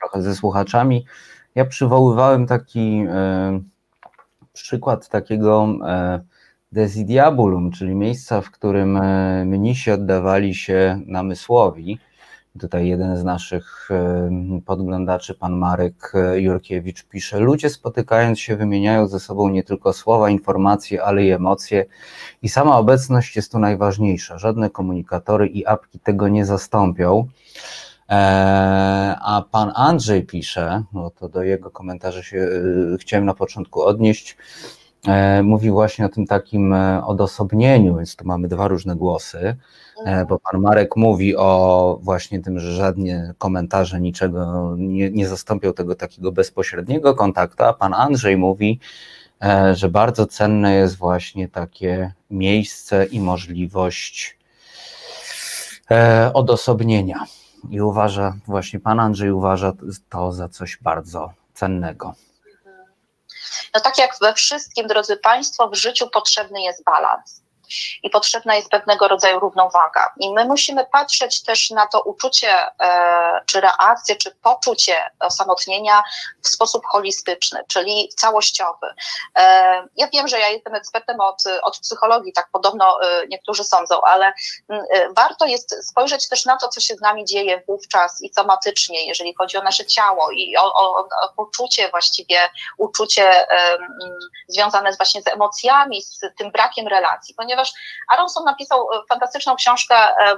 trochę ze słuchaczami. Ja przywoływałem taki przykład takiego desidiabulum, czyli miejsca, w którym mnisi oddawali się namysłowi. Tutaj jeden z naszych podglądaczy, pan Marek Jurkiewicz, pisze: ludzie spotykając się wymieniają ze sobą nie tylko słowa, informacje, ale i emocje i sama obecność jest tu najważniejsza. Żadne komunikatory i apki tego nie zastąpią. A pan Andrzej pisze, bo to do jego komentarzy się chciałem na początku odnieść, mówi właśnie o tym takim odosobnieniu, więc tu mamy dwa różne głosy, bo pan Marek mówi o właśnie tym, że żadne komentarze niczego nie zastąpią tego takiego bezpośredniego kontaktu, a pan Andrzej mówi, że bardzo cenne jest właśnie takie miejsce i możliwość odosobnienia. I uważa, właśnie pan Andrzej uważa to za coś bardzo cennego. No tak jak we wszystkim, drodzy Państwo, w życiu potrzebny jest balans i potrzebna jest pewnego rodzaju równowaga. I my musimy patrzeć też na to uczucie, czy reakcję, czy poczucie osamotnienia w sposób holistyczny, czyli całościowy. Ja wiem, że ja jestem ekspertem od psychologii, tak podobno niektórzy sądzą, ale warto jest spojrzeć też na to, co się z nami dzieje wówczas i somatycznie, jeżeli chodzi o nasze ciało i o poczucie właściwie, uczucie związane właśnie z emocjami, z tym brakiem relacji, ponieważ Aronson napisał fantastyczną książkę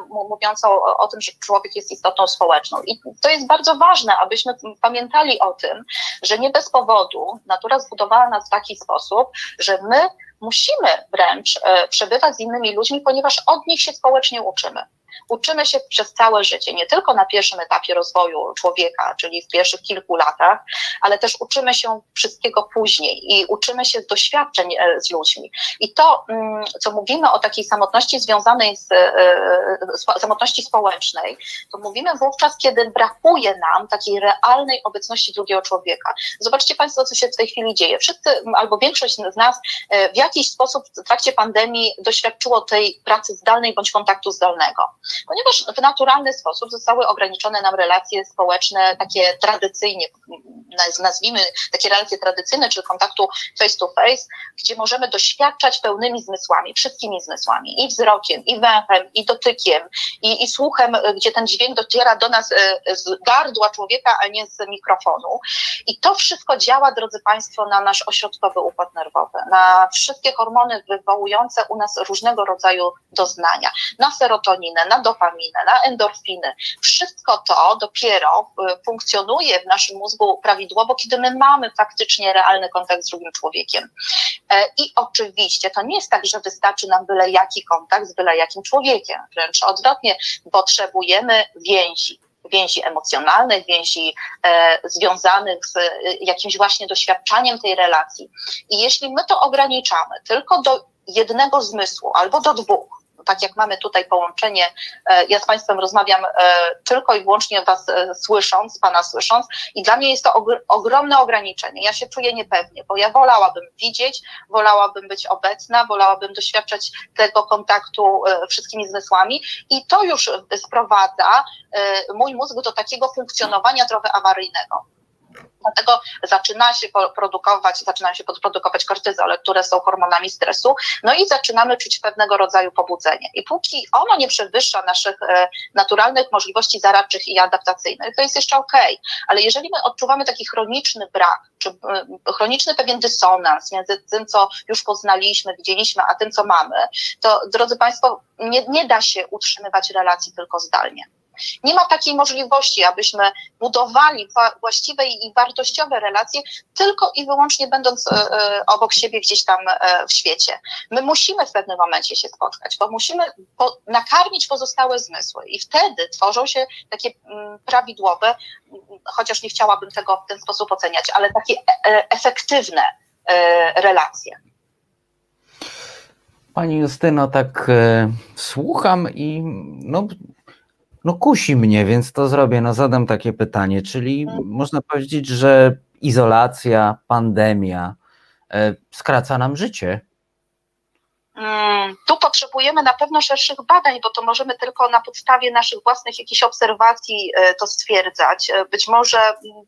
mówiącą o tym, że człowiek jest istotą społeczną. I to jest bardzo ważne, abyśmy pamiętali o tym, że nie bez powodu natura zbudowała nas w taki sposób, że my musimy wręcz przebywać z innymi ludźmi, ponieważ od nich się społecznie uczymy. Uczymy się przez całe życie, nie tylko na pierwszym etapie rozwoju człowieka, czyli w pierwszych kilku latach, ale też uczymy się wszystkiego później i uczymy się z doświadczeń z ludźmi. I to, co mówimy o takiej samotności związanej z samotności społecznej, to mówimy wówczas, kiedy brakuje nam takiej realnej obecności drugiego człowieka. Zobaczcie Państwo, co się w tej chwili dzieje. Wszyscy, albo większość z nas w jakiś sposób w trakcie pandemii doświadczyło tej pracy zdalnej bądź kontaktu zdalnego. ponieważ w naturalny sposób zostały ograniczone nam relacje społeczne, takie tradycyjnie, nazwijmy takie relacje tradycyjne, czyli kontaktu face to face, gdzie możemy doświadczać pełnymi zmysłami, wszystkimi zmysłami, i wzrokiem, i węchem, i dotykiem, i słuchem, gdzie ten dźwięk dociera do nas z gardła człowieka, a nie z mikrofonu. I to wszystko działa, drodzy Państwo, na nasz ośrodkowy układ nerwowy, na wszystkie hormony wywołujące u nas różnego rodzaju doznania, na serotoninę, na dopaminę, na endorfiny. Wszystko to dopiero funkcjonuje w naszym mózgu prawidłowo, kiedy my mamy faktycznie realny kontakt z drugim człowiekiem. I oczywiście to nie jest tak, że wystarczy nam byle jaki kontakt z byle jakim człowiekiem, wręcz odwrotnie, potrzebujemy więzi emocjonalnych, więzi związanych z jakimś właśnie doświadczaniem tej relacji. I jeśli my to ograniczamy tylko do jednego zmysłu albo do dwóch, tak jak mamy tutaj połączenie, ja z Państwem rozmawiam tylko i wyłącznie Was słysząc, Pana słysząc, i dla mnie jest to ogromne ograniczenie. Ja się czuję niepewnie, bo ja wolałabym widzieć, wolałabym być obecna, wolałabym doświadczać tego kontaktu wszystkimi zmysłami, i to już sprowadza mój mózg do takiego funkcjonowania trochę awaryjnego. Dlatego zaczynają się produkować kortyzole, które są hormonami stresu, no i zaczynamy czuć pewnego rodzaju pobudzenie. I póki ono nie przewyższa naszych naturalnych możliwości zaradczych i adaptacyjnych, to jest jeszcze okej. Ale jeżeli my odczuwamy taki chroniczny brak, czy chroniczny pewien dysonans między tym, co już poznaliśmy, widzieliśmy, a tym, co mamy, to, drodzy Państwo, nie da się utrzymywać relacji tylko zdalnie. Nie ma takiej możliwości, abyśmy budowali właściwe i wartościowe relacje tylko i wyłącznie będąc obok siebie gdzieś tam w świecie. My musimy w pewnym momencie się spotkać, bo musimy nakarmić pozostałe zmysły, i wtedy tworzą się takie prawidłowe, chociaż nie chciałabym tego w ten sposób oceniać, ale takie efektywne relacje. Pani Justyno, tak słucham i no kusi mnie, więc to zrobię, zadam takie pytanie, czyli można powiedzieć, że izolacja, pandemia skraca nam życie. Tu potrzebujemy na pewno szerszych badań, bo to możemy tylko na podstawie naszych własnych jakichś obserwacji to stwierdzać. Być może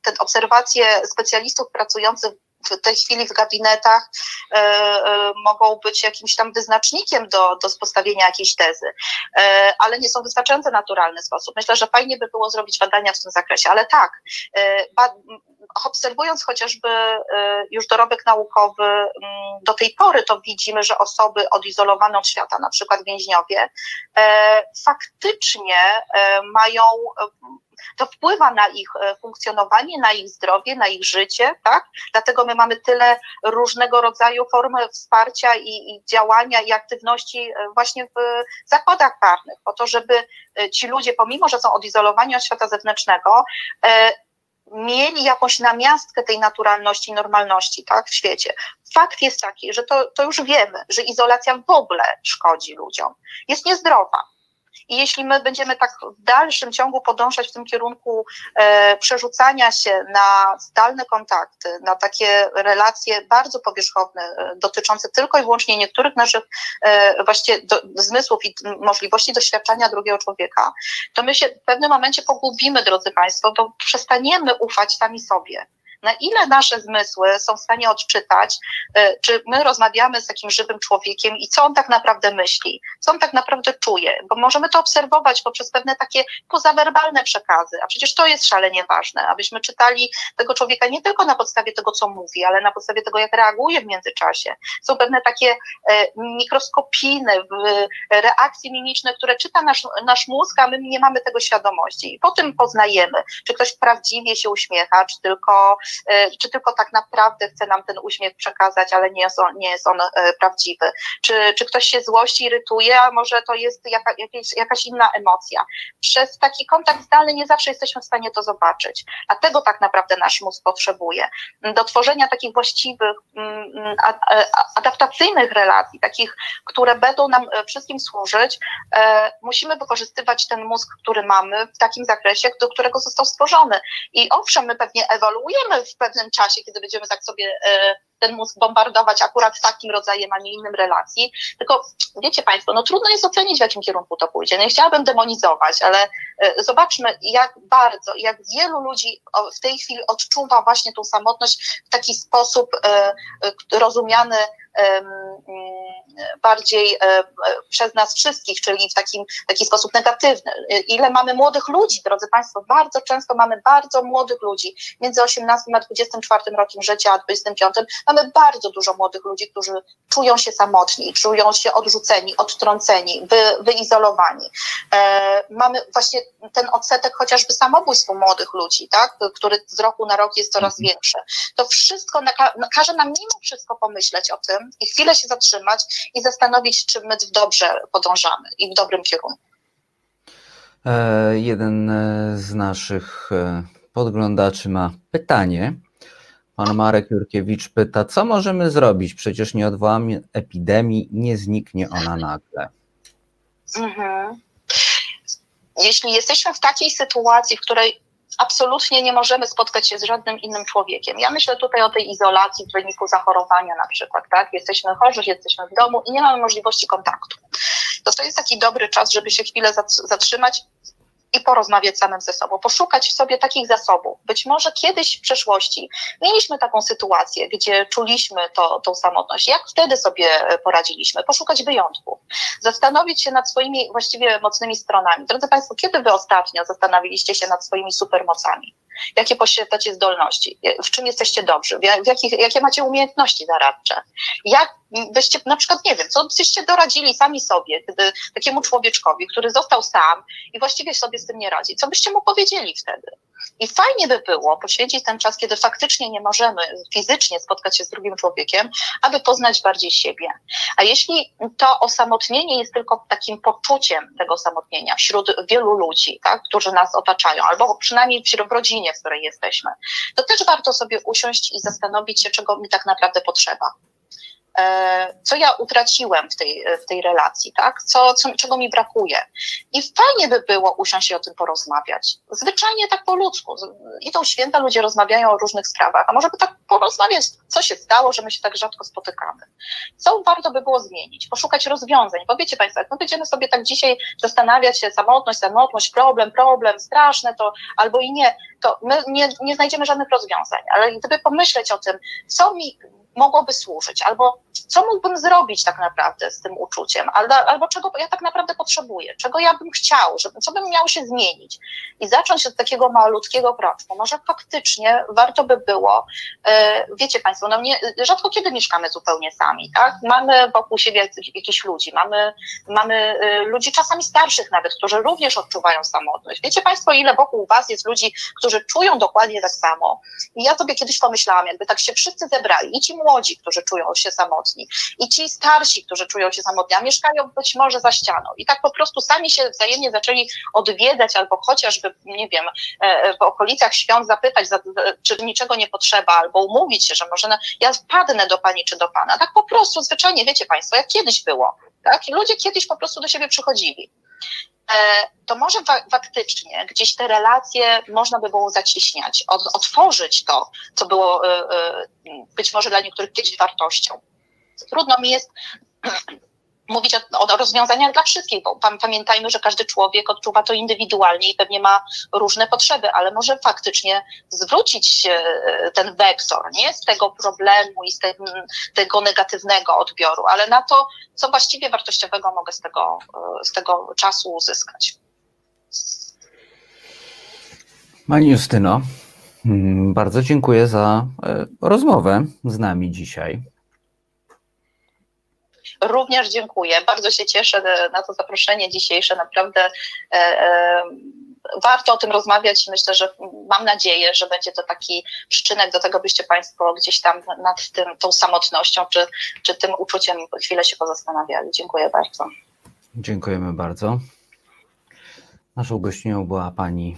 te obserwacje specjalistów pracujących w tej chwili w gabinetach mogą być jakimś tam wyznacznikiem do postawienia jakiejś tezy, ale nie są wystarczające w naturalny sposób. Myślę, że fajnie by było zrobić badania w tym zakresie, ale tak, obserwując chociażby już dorobek naukowy do tej pory, to widzimy, że osoby odizolowane od świata, na przykład więźniowie, faktycznie mają... To wpływa na ich funkcjonowanie, na ich zdrowie, na ich życie, tak? Dlatego my mamy tyle różnego rodzaju form wsparcia i działania i aktywności właśnie w zakładach karnych, po to, żeby ci ludzie, pomimo że są odizolowani od świata zewnętrznego, mieli jakąś namiastkę tej naturalności, normalności, tak, w świecie. Fakt jest taki, że to już wiemy, że izolacja w ogóle szkodzi ludziom, jest niezdrowa. I jeśli my będziemy tak w dalszym ciągu podążać w tym kierunku przerzucania się na zdalne kontakty, na takie relacje bardzo powierzchowne, dotyczące tylko i wyłącznie niektórych naszych właśnie zmysłów i możliwości doświadczania drugiego człowieka, to my się w pewnym momencie pogubimy, drodzy Państwo, bo przestaniemy ufać sami sobie. Na ile nasze zmysły są w stanie odczytać, czy my rozmawiamy z takim żywym człowiekiem i co on tak naprawdę myśli, co on tak naprawdę czuje, bo możemy to obserwować poprzez pewne takie pozawerbalne przekazy, a przecież to jest szalenie ważne, abyśmy czytali tego człowieka nie tylko na podstawie tego, co mówi, ale na podstawie tego, jak reaguje w międzyczasie. Są pewne takie mikroskopijne reakcje mimiczne, które czyta nasz mózg, a my nie mamy tego świadomości. I potem poznajemy, czy ktoś prawdziwie się uśmiecha, czy tylko tak naprawdę chce nam ten uśmiech przekazać, ale nie jest on prawdziwy. Czy ktoś się złości, irytuje, a może to jest jakaś inna emocja. Przez taki kontakt zdalny nie zawsze jesteśmy w stanie to zobaczyć, a tego tak naprawdę nasz mózg potrzebuje. Do tworzenia takich właściwych, adaptacyjnych relacji, takich, które będą nam wszystkim służyć, musimy wykorzystywać ten mózg, który mamy, w takim zakresie, do którego został stworzony. I owszem, my pewnie ewoluujemy w pewnym czasie, kiedy będziemy tak sobie ten mózg bombardować akurat takim rodzajem, a nie innym relacji. Tylko wiecie Państwo, no trudno jest ocenić, w jakim kierunku to pójdzie. Nie chciałabym demonizować, ale zobaczmy, jak bardzo, jak wielu ludzi w tej chwili odczuwa właśnie tą samotność w taki sposób rozumiany bardziej przez nas wszystkich, czyli w taki sposób negatywny. Ile mamy młodych ludzi, drodzy Państwo, bardzo często mamy bardzo młodych ludzi. Między 18 a 24 rokiem życia, a 25 mamy bardzo dużo młodych ludzi, którzy czują się samotni, czują się odrzuceni, odtrąceni, wyizolowani. Mamy właśnie ten odsetek chociażby samobójstw u młodych ludzi, tak, który z roku na rok jest coraz większy. To wszystko każe nam mimo wszystko pomyśleć o tym i chwilę się zatrzymać i zastanowić, czy my dobrze podążamy i w dobrym kierunku. Jeden z naszych podglądaczy ma pytanie. Pan Marek Jurkiewicz pyta, co możemy zrobić? Przecież nie odwołamy epidemii, nie zniknie ona nagle. Jeśli jesteśmy w takiej sytuacji, w której absolutnie nie możemy spotkać się z żadnym innym człowiekiem. Ja myślę tutaj o tej izolacji w wyniku zachorowania na przykład, tak? Jesteśmy chorzy, jesteśmy w domu i nie mamy możliwości kontaktu. To jest taki dobry czas, żeby się chwilę zatrzymać i porozmawiać samym ze sobą, poszukać w sobie takich zasobów. Być może kiedyś w przeszłości mieliśmy taką sytuację, gdzie czuliśmy tą samotność. Jak wtedy sobie poradziliśmy? Poszukać wyjątków. Zastanowić się nad swoimi właściwie mocnymi stronami. Drodzy Państwo, kiedy Wy ostatnio zastanowiliście się nad swoimi supermocami? Jakie posiadacie zdolności? W czym jesteście dobrzy? Jakie macie umiejętności zaradcze? Jak byście, na przykład, nie wiem, co byście doradzili sami sobie, gdy takiemu człowieczkowi, który został sam i właściwie sobie z tym nie radzi? Co byście mu powiedzieli wtedy? I fajnie by było poświęcić ten czas, kiedy faktycznie nie możemy fizycznie spotkać się z drugim człowiekiem, aby poznać bardziej siebie. A jeśli to osamotnienie jest tylko takim poczuciem tego osamotnienia wśród wielu ludzi, tak, którzy nas otaczają, albo przynajmniej w rodzinie, w której jesteśmy, to też warto sobie usiąść i zastanowić się, czego mi tak naprawdę potrzeba. Co ja utraciłem w tej relacji, tak? Czego mi brakuje. I fajnie by było usiąść i o tym porozmawiać. Zwyczajnie tak po ludzku. Idą święta, ludzie rozmawiają o różnych sprawach, a może by tak porozmawiać, co się stało, że my się tak rzadko spotykamy. Co warto by było zmienić? Poszukać rozwiązań. Bo wiecie Państwo, jak my będziemy sobie tak dzisiaj zastanawiać się, samotność, problem, straszne to, albo i nie, to my nie znajdziemy żadnych rozwiązań. Ale gdyby pomyśleć o tym, co mi mogłoby służyć, albo co mógłbym zrobić tak naprawdę z tym uczuciem, albo czego ja tak naprawdę potrzebuję, czego ja bym chciał, co bym miał się zmienić i zacząć od takiego malutkiego kroczku. Może faktycznie warto by było, wiecie Państwo, no rzadko kiedy mieszkamy zupełnie sami, tak? Mamy wokół siebie jakichś ludzi, mamy ludzi czasami starszych nawet, którzy również odczuwają samotność. Wiecie Państwo, ile wokół Was jest ludzi, którzy czują dokładnie tak samo. I ja sobie kiedyś pomyślałam, jakby tak się wszyscy zebrali, i ci młodzi, którzy czują się samotni, i ci starsi, którzy czują się samotni, a mieszkają być może za ścianą. I tak po prostu sami się wzajemnie zaczęli odwiedzać, albo chociażby, nie wiem, w okolicach świąt zapytać, czy niczego nie potrzeba, albo umówić się, że może ja wpadnę do pani czy do pana. Tak po prostu zwyczajnie, wiecie Państwo, jak kiedyś było. Tak? I ludzie kiedyś po prostu do siebie przychodzili. To może faktycznie gdzieś te relacje można by było zaciśniać, otworzyć to, co było być może dla niektórych kiedyś wartością. Trudno mi jest mówić o rozwiązaniach dla wszystkich, bo pamiętajmy, że każdy człowiek odczuwa to indywidualnie i pewnie ma różne potrzeby, ale może faktycznie zwrócić ten wektor, nie z tego problemu i z tego negatywnego odbioru, ale na to, co właściwie wartościowego mogę z tego czasu uzyskać. Pani Justyno, bardzo dziękuję za rozmowę z nami dzisiaj. Również dziękuję. Bardzo się cieszę na to zaproszenie dzisiejsze. Naprawdę warto o tym rozmawiać i myślę, że mam nadzieję, że będzie to taki przyczynek do tego, byście Państwo gdzieś tam nad tą samotnością czy tym uczuciem chwilę się pozastanawiali. Dziękuję bardzo. Dziękujemy bardzo. Naszą gościnią była pani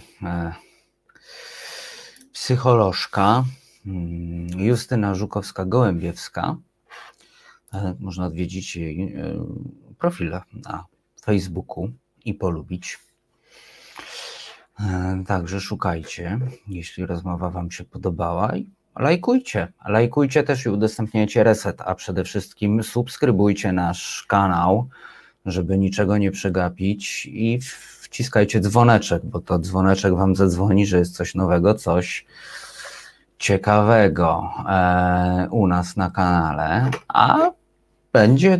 psycholożka Justyna Żukowska-Gołębiewska. Można odwiedzić jej profile na Facebooku i polubić. Także szukajcie, jeśli rozmowa Wam się podobała, i lajkujcie. Lajkujcie też i udostępniajcie Reset, a przede wszystkim subskrybujcie nasz kanał, żeby niczego nie przegapić, i wciskajcie dzwoneczek, bo to dzwoneczek wam zadzwoni, że jest coś nowego, coś ciekawego u nas na kanale, a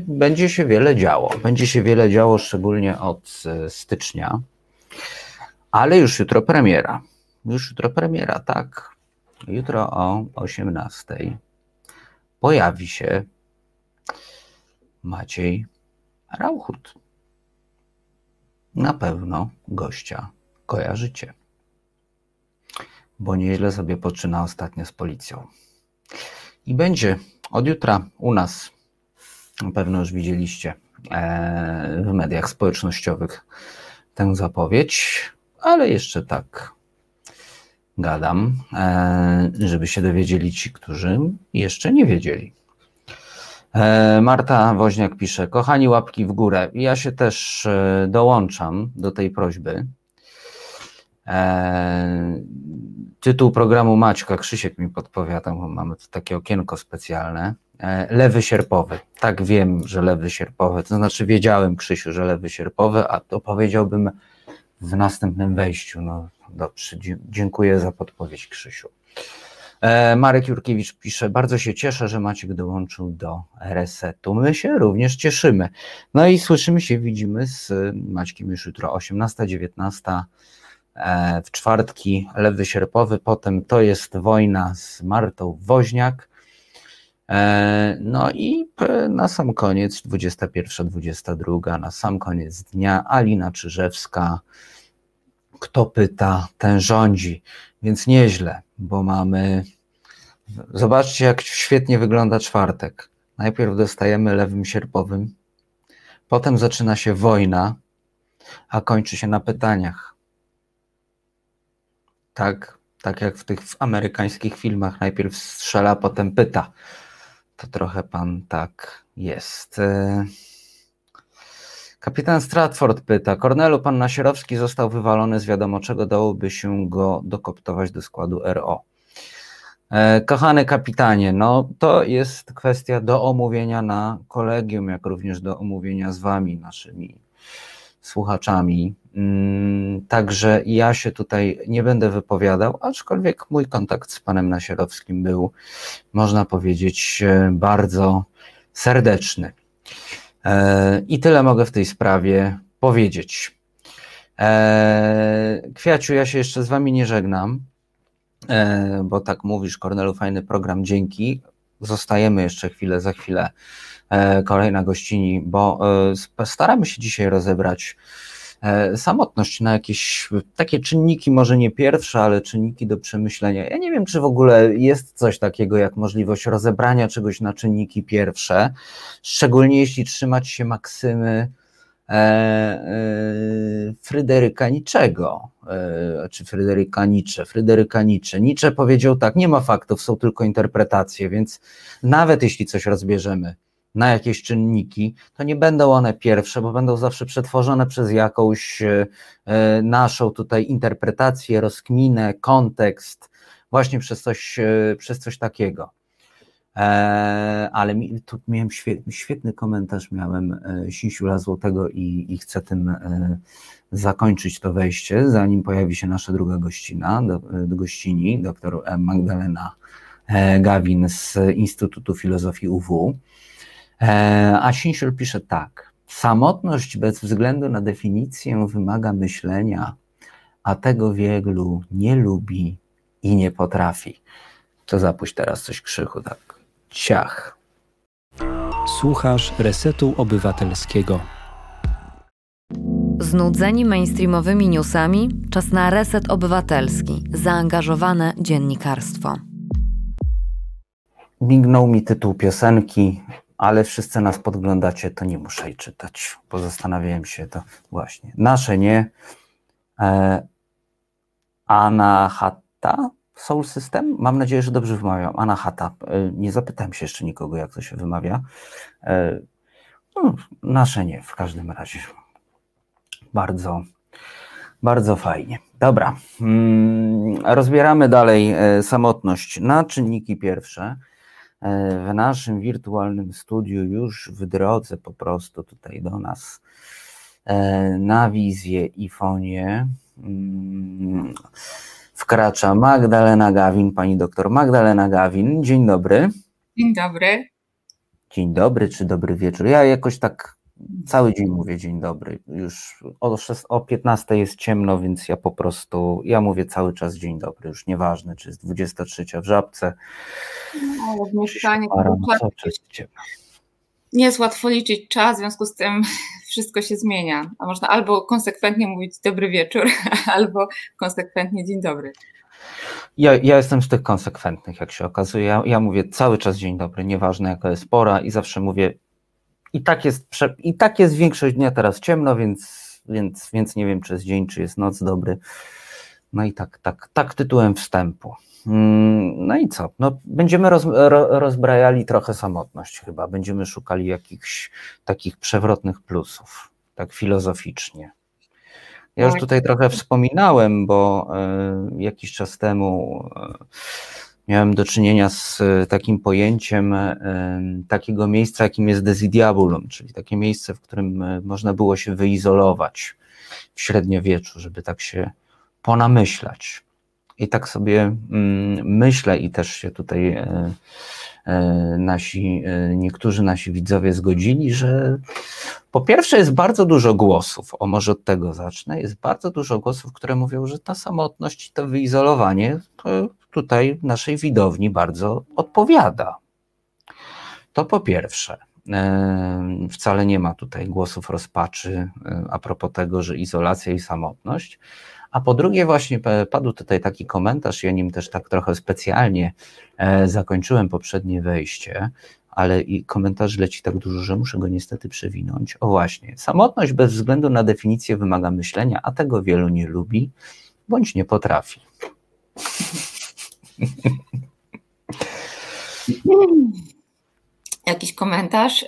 będzie się wiele działo. Będzie się wiele działo, szczególnie od stycznia, ale już jutro premiera. Już jutro premiera, tak. Jutro o 18:00 pojawi się Maciej Rauchut. Na pewno gościa kojarzycie, bo nieźle sobie poczyna ostatnio z policją. I będzie od jutra u nas, na pewno już widzieliście w mediach społecznościowych tę zapowiedź, ale jeszcze tak gadam, żeby się dowiedzieli ci, którzy jeszcze nie wiedzieli. Marta Woźniak pisze: kochani, łapki w górę. Ja się też dołączam do tej prośby. Tytuł programu Maćka, Krzysiek mi podpowiada, bo mamy tu takie okienko specjalne. Lewy Sierpowy. Tak, wiem, że Lewy Sierpowy. To znaczy wiedziałem, Krzysiu, że Lewy Sierpowy, a to powiedziałbym w następnym wejściu. No dobrze, dziękuję za podpowiedź, Krzysiu. Marek Jurkiewicz pisze: bardzo się cieszę, że Maciek dołączył do Resetu. My się również cieszymy. No i słyszymy się, widzimy z Maćkiem już jutro 18:00, 19:00. W czwartki Lewy Sierpowy, potem To jest wojna z Martą Woźniak. No i na sam koniec 21:00, 22:00, na sam koniec dnia Alina Czyżewska. Kto pyta, ten rządzi. Więc nieźle, bo mamy... Zobaczcie, jak świetnie wygląda czwartek. Najpierw dostajemy Lewym Sierpowym, potem zaczyna się wojna, a kończy się na pytaniach. Tak jak w tych amerykańskich filmach. Najpierw strzela, potem pyta. To trochę pan tak jest. Kapitan Stratford pyta: Kornelu, pan Nasierowski został wywalony z wiadomo czego, dałoby się go dokoptować do składu RO. Kochany kapitanie, no to jest kwestia do omówienia na kolegium, jak również do omówienia z wami, naszymi słuchaczami. Także ja się tutaj nie będę wypowiadał, aczkolwiek mój kontakt z panem Nasierowskim był, można powiedzieć, bardzo serdeczny. I tyle mogę w tej sprawie powiedzieć. Kwiaciu, ja się jeszcze z wami nie żegnam, bo tak mówisz, Kornelu, fajny program, dzięki. Zostajemy jeszcze chwilę, za chwilę kolejna gościni, bo staramy się dzisiaj rozebrać samotność na jakieś takie czynniki, może nie pierwsze, ale czynniki do przemyślenia. Ja nie wiem, czy w ogóle jest coś takiego jak możliwość rozebrania czegoś na czynniki pierwsze, szczególnie jeśli trzymać się maksymy Fryderyka Nietzschego, czy Fryderyka Nietzsche. Fryderyka Nietzsche. Nietzsche powiedział tak: nie ma faktów, są tylko interpretacje, więc nawet jeśli coś rozbierzemy na jakieś czynniki, to nie będą one pierwsze, bo będą zawsze przetworzone przez jakąś naszą tutaj interpretację, rozkminę, kontekst, właśnie przez coś takiego. Ale tu miałem świetny komentarz, miałem Sisiula Złotego i chcę tym zakończyć to wejście, zanim pojawi się nasza druga gościna, do gościni, doktor Magdalena Gawin z Instytutu Filozofii UW. A Sinsiul pisze tak: samotność bez względu na definicję wymaga myślenia, a tego wielu nie lubi i nie potrafi. To zapuść teraz coś, Krzychu, tak. Ciach. Słuchasz Resetu Obywatelskiego. Znudzeni mainstreamowymi newsami? Czas na Reset Obywatelski. Zaangażowane dziennikarstwo. Mignął mi tytuł piosenki, ale wszyscy nas podglądacie, to nie muszę jej czytać. Pozastanawiałem się, to właśnie. Nasze nie. Anahata Soul System? Mam nadzieję, że dobrze wymawiam. Anahata. Nie zapytałem się jeszcze nikogo, jak to się wymawia. Nasze nie, w każdym razie. Bardzo Bardzo fajnie. Dobra, rozbieramy dalej samotność na czynniki pierwsze. W naszym wirtualnym studiu już w drodze po prostu tutaj do nas na wizję i fonie wkracza Magdalena Gawin, pani doktor Magdalena Gawin. Dzień dobry. Dzień dobry. Dzień dobry czy dobry wieczór? Ja jakoś tak cały dzień mówię dzień dobry. Już o 15 jest ciemno, więc ja po prostu, mówię cały czas dzień dobry. Już nieważne, czy jest 23 w Żabce. No, w mieszkaniu. Nie jest łatwo liczyć czas, w związku z tym wszystko się zmienia. A można albo konsekwentnie mówić dobry wieczór, albo konsekwentnie dzień dobry. Ja jestem z tych konsekwentnych, jak się okazuje. Ja mówię cały czas dzień dobry, nieważne jaka jest pora i zawsze mówię i tak jest większość dnia teraz ciemno, więc nie wiem, czy jest dzień, czy jest noc dobry. No i tak tytułem wstępu. No i co? No, będziemy rozbrajali trochę samotność chyba. Będziemy szukali jakichś takich przewrotnych plusów, tak filozoficznie. Ja już tutaj trochę wspominałem, bo jakiś czas temu miałem do czynienia z takim pojęciem takiego miejsca, jakim jest desidiabulum, czyli takie miejsce, w którym można było się wyizolować w średniowieczu, żeby tak się ponamyślać. I tak sobie myślę i też się tutaj niektórzy nasi widzowie zgodzili, że po pierwsze jest bardzo dużo głosów, o może od tego zacznę, jest bardzo dużo głosów, które mówią, że ta samotność i to wyizolowanie to tutaj naszej widowni bardzo odpowiada. To po pierwsze. Wcale nie ma tutaj głosów rozpaczy a propos tego, że izolacja i samotność. A po drugie właśnie padł tutaj taki komentarz, ja nim też tak trochę specjalnie zakończyłem poprzednie wejście, ale i komentarz leci tak dużo, że muszę go niestety przewinąć. O właśnie, samotność bez względu na definicję wymaga myślenia, a tego wielu nie lubi bądź nie potrafi. Jakiś komentarz?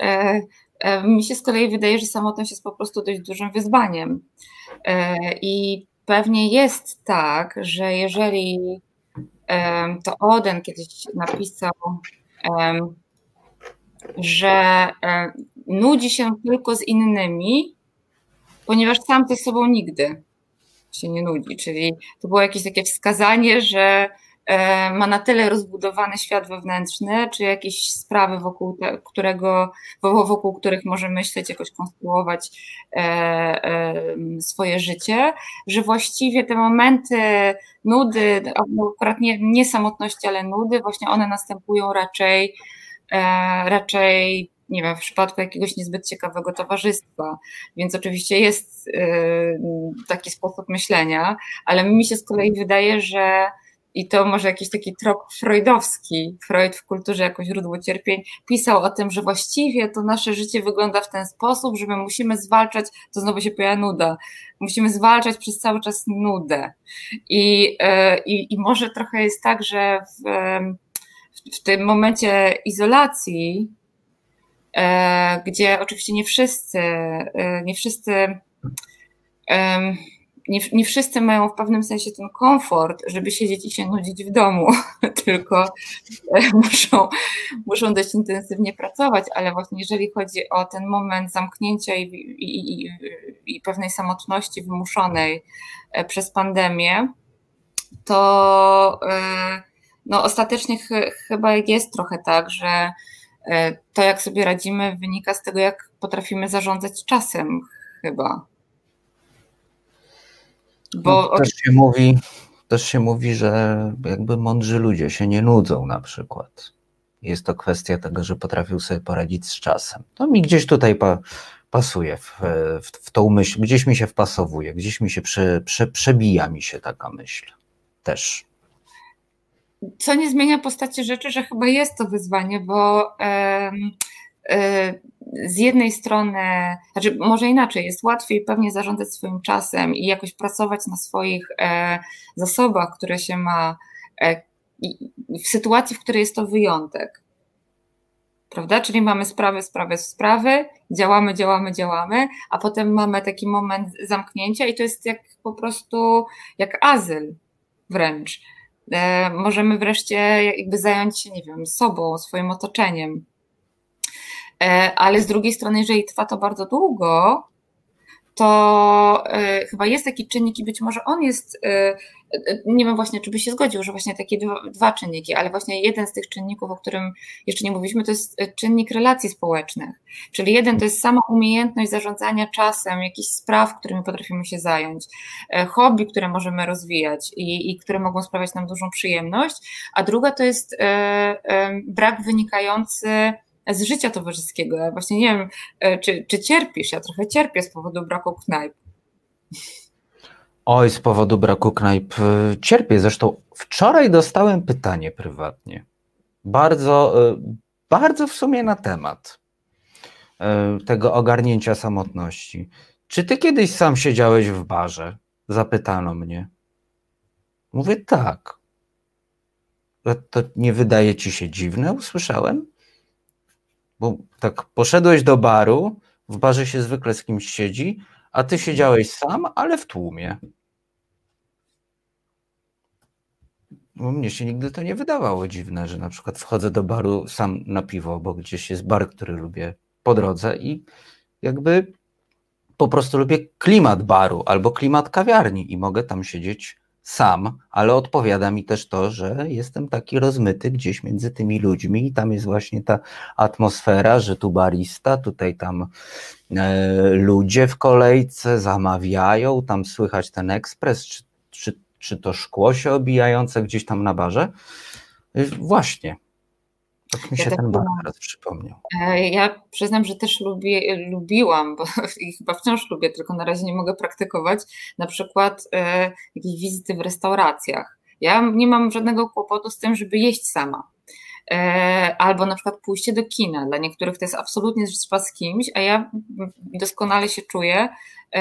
Mi się z kolei wydaje, że samotność jest po prostu dość dużym wyzwaniem i pewnie jest tak, że jeżeli to Oden kiedyś napisał, że nudzi się tylko z innymi, ponieważ sam ze sobą nigdy się nie nudzi, czyli to było jakieś takie wskazanie, że ma na tyle rozbudowany świat wewnętrzny, czy jakieś sprawy, wokół których może myśleć, jakoś konstruować swoje życie, że właściwie te momenty nudy, akurat nie samotności, ale nudy, właśnie one następują raczej nie wiem, w przypadku jakiegoś niezbyt ciekawego towarzystwa, więc oczywiście jest taki sposób myślenia, ale mi się z kolei wydaje, że i to może jakiś taki trop freudowski, Freud w kulturze jako źródło cierpień, pisał o tym, że właściwie to nasze życie wygląda w ten sposób, że my musimy zwalczać, to znowu się pojawia nuda, musimy zwalczać przez cały czas nudę. I może trochę jest tak, że w tym momencie izolacji, gdzie oczywiście nie wszyscy mają w pewnym sensie ten komfort, żeby siedzieć i się nudzić w domu, tylko muszą dość intensywnie pracować, ale właśnie jeżeli chodzi o ten moment zamknięcia i pewnej samotności wymuszonej przez pandemię, to no, ostatecznie chyba jest trochę tak, że to jak sobie radzimy wynika z tego, jak potrafimy zarządzać czasem chyba. Bo... Też się mówi, że jakby mądrzy ludzie się nie nudzą na przykład. Jest to kwestia tego, że potrafił sobie poradzić z czasem. To mi gdzieś tutaj pasuje w tą myśl, gdzieś mi się wpasowuje, gdzieś mi się przebija mi się taka myśl też. Co nie zmienia postaci rzeczy, że chyba jest to wyzwanie, bo z jednej strony, znaczy może inaczej, jest łatwiej pewnie zarządzać swoim czasem i jakoś pracować na swoich zasobach, które się ma w sytuacji, w której jest to wyjątek. prawda? Czyli mamy sprawy, działamy, a potem mamy taki moment zamknięcia i to jest jak po prostu jak azyl wręcz. Możemy wreszcie jakby zająć się, nie wiem, sobą, swoim otoczeniem. Ale z drugiej strony, jeżeli trwa to bardzo długo, to chyba jest taki czynnik i być może on jest, nie wiem właśnie, czy by się zgodził, że właśnie takie dwa czynniki, ale właśnie jeden z tych czynników, o którym jeszcze nie mówiliśmy, to jest czynnik relacji społecznych. Czyli jeden to jest sama umiejętność zarządzania czasem, jakichś spraw, którymi potrafimy się zająć, hobby, które możemy rozwijać i które mogą sprawiać nam dużą przyjemność, a druga to jest brak wynikający z życia towarzyskiego. Ja właśnie nie wiem, czy cierpisz? Ja trochę cierpię z powodu braku knajp. Oj, z powodu braku knajp cierpię. Zresztą wczoraj dostałem pytanie prywatnie. Bardzo, bardzo w sumie na temat tego ogarnięcia samotności. Czy ty kiedyś sam siedziałeś w barze? Zapytano mnie. Mówię tak. To nie wydaje ci się dziwne? Usłyszałem. Bo tak poszedłeś do baru, w barze się zwykle z kimś siedzi, a ty siedziałeś sam, ale w tłumie. Bo mnie się nigdy to nie wydawało dziwne, że na przykład wchodzę do baru sam na piwo, bo gdzieś jest bar, który lubię po drodze i jakby po prostu lubię klimat baru albo klimat kawiarni i mogę tam siedzieć sam, ale odpowiada mi też to, że jestem taki rozmyty gdzieś między tymi ludźmi i tam jest właśnie ta atmosfera, że tu barista, tutaj tam ludzie w kolejce zamawiają, tam słychać ten ekspres, czy to szkło się obijające gdzieś tam na barze. Właśnie. Tak mi się ten bar teraz przypomniał. Ja przyznam, że też lubiłam, bo i chyba wciąż lubię, tylko na razie nie mogę praktykować, na przykład jakieś wizyty w restauracjach. Ja nie mam żadnego kłopotu z tym, żeby jeść sama. Albo na przykład pójście do kina. Dla niektórych to jest absolutnie rzecz z kimś, a ja doskonale się czuję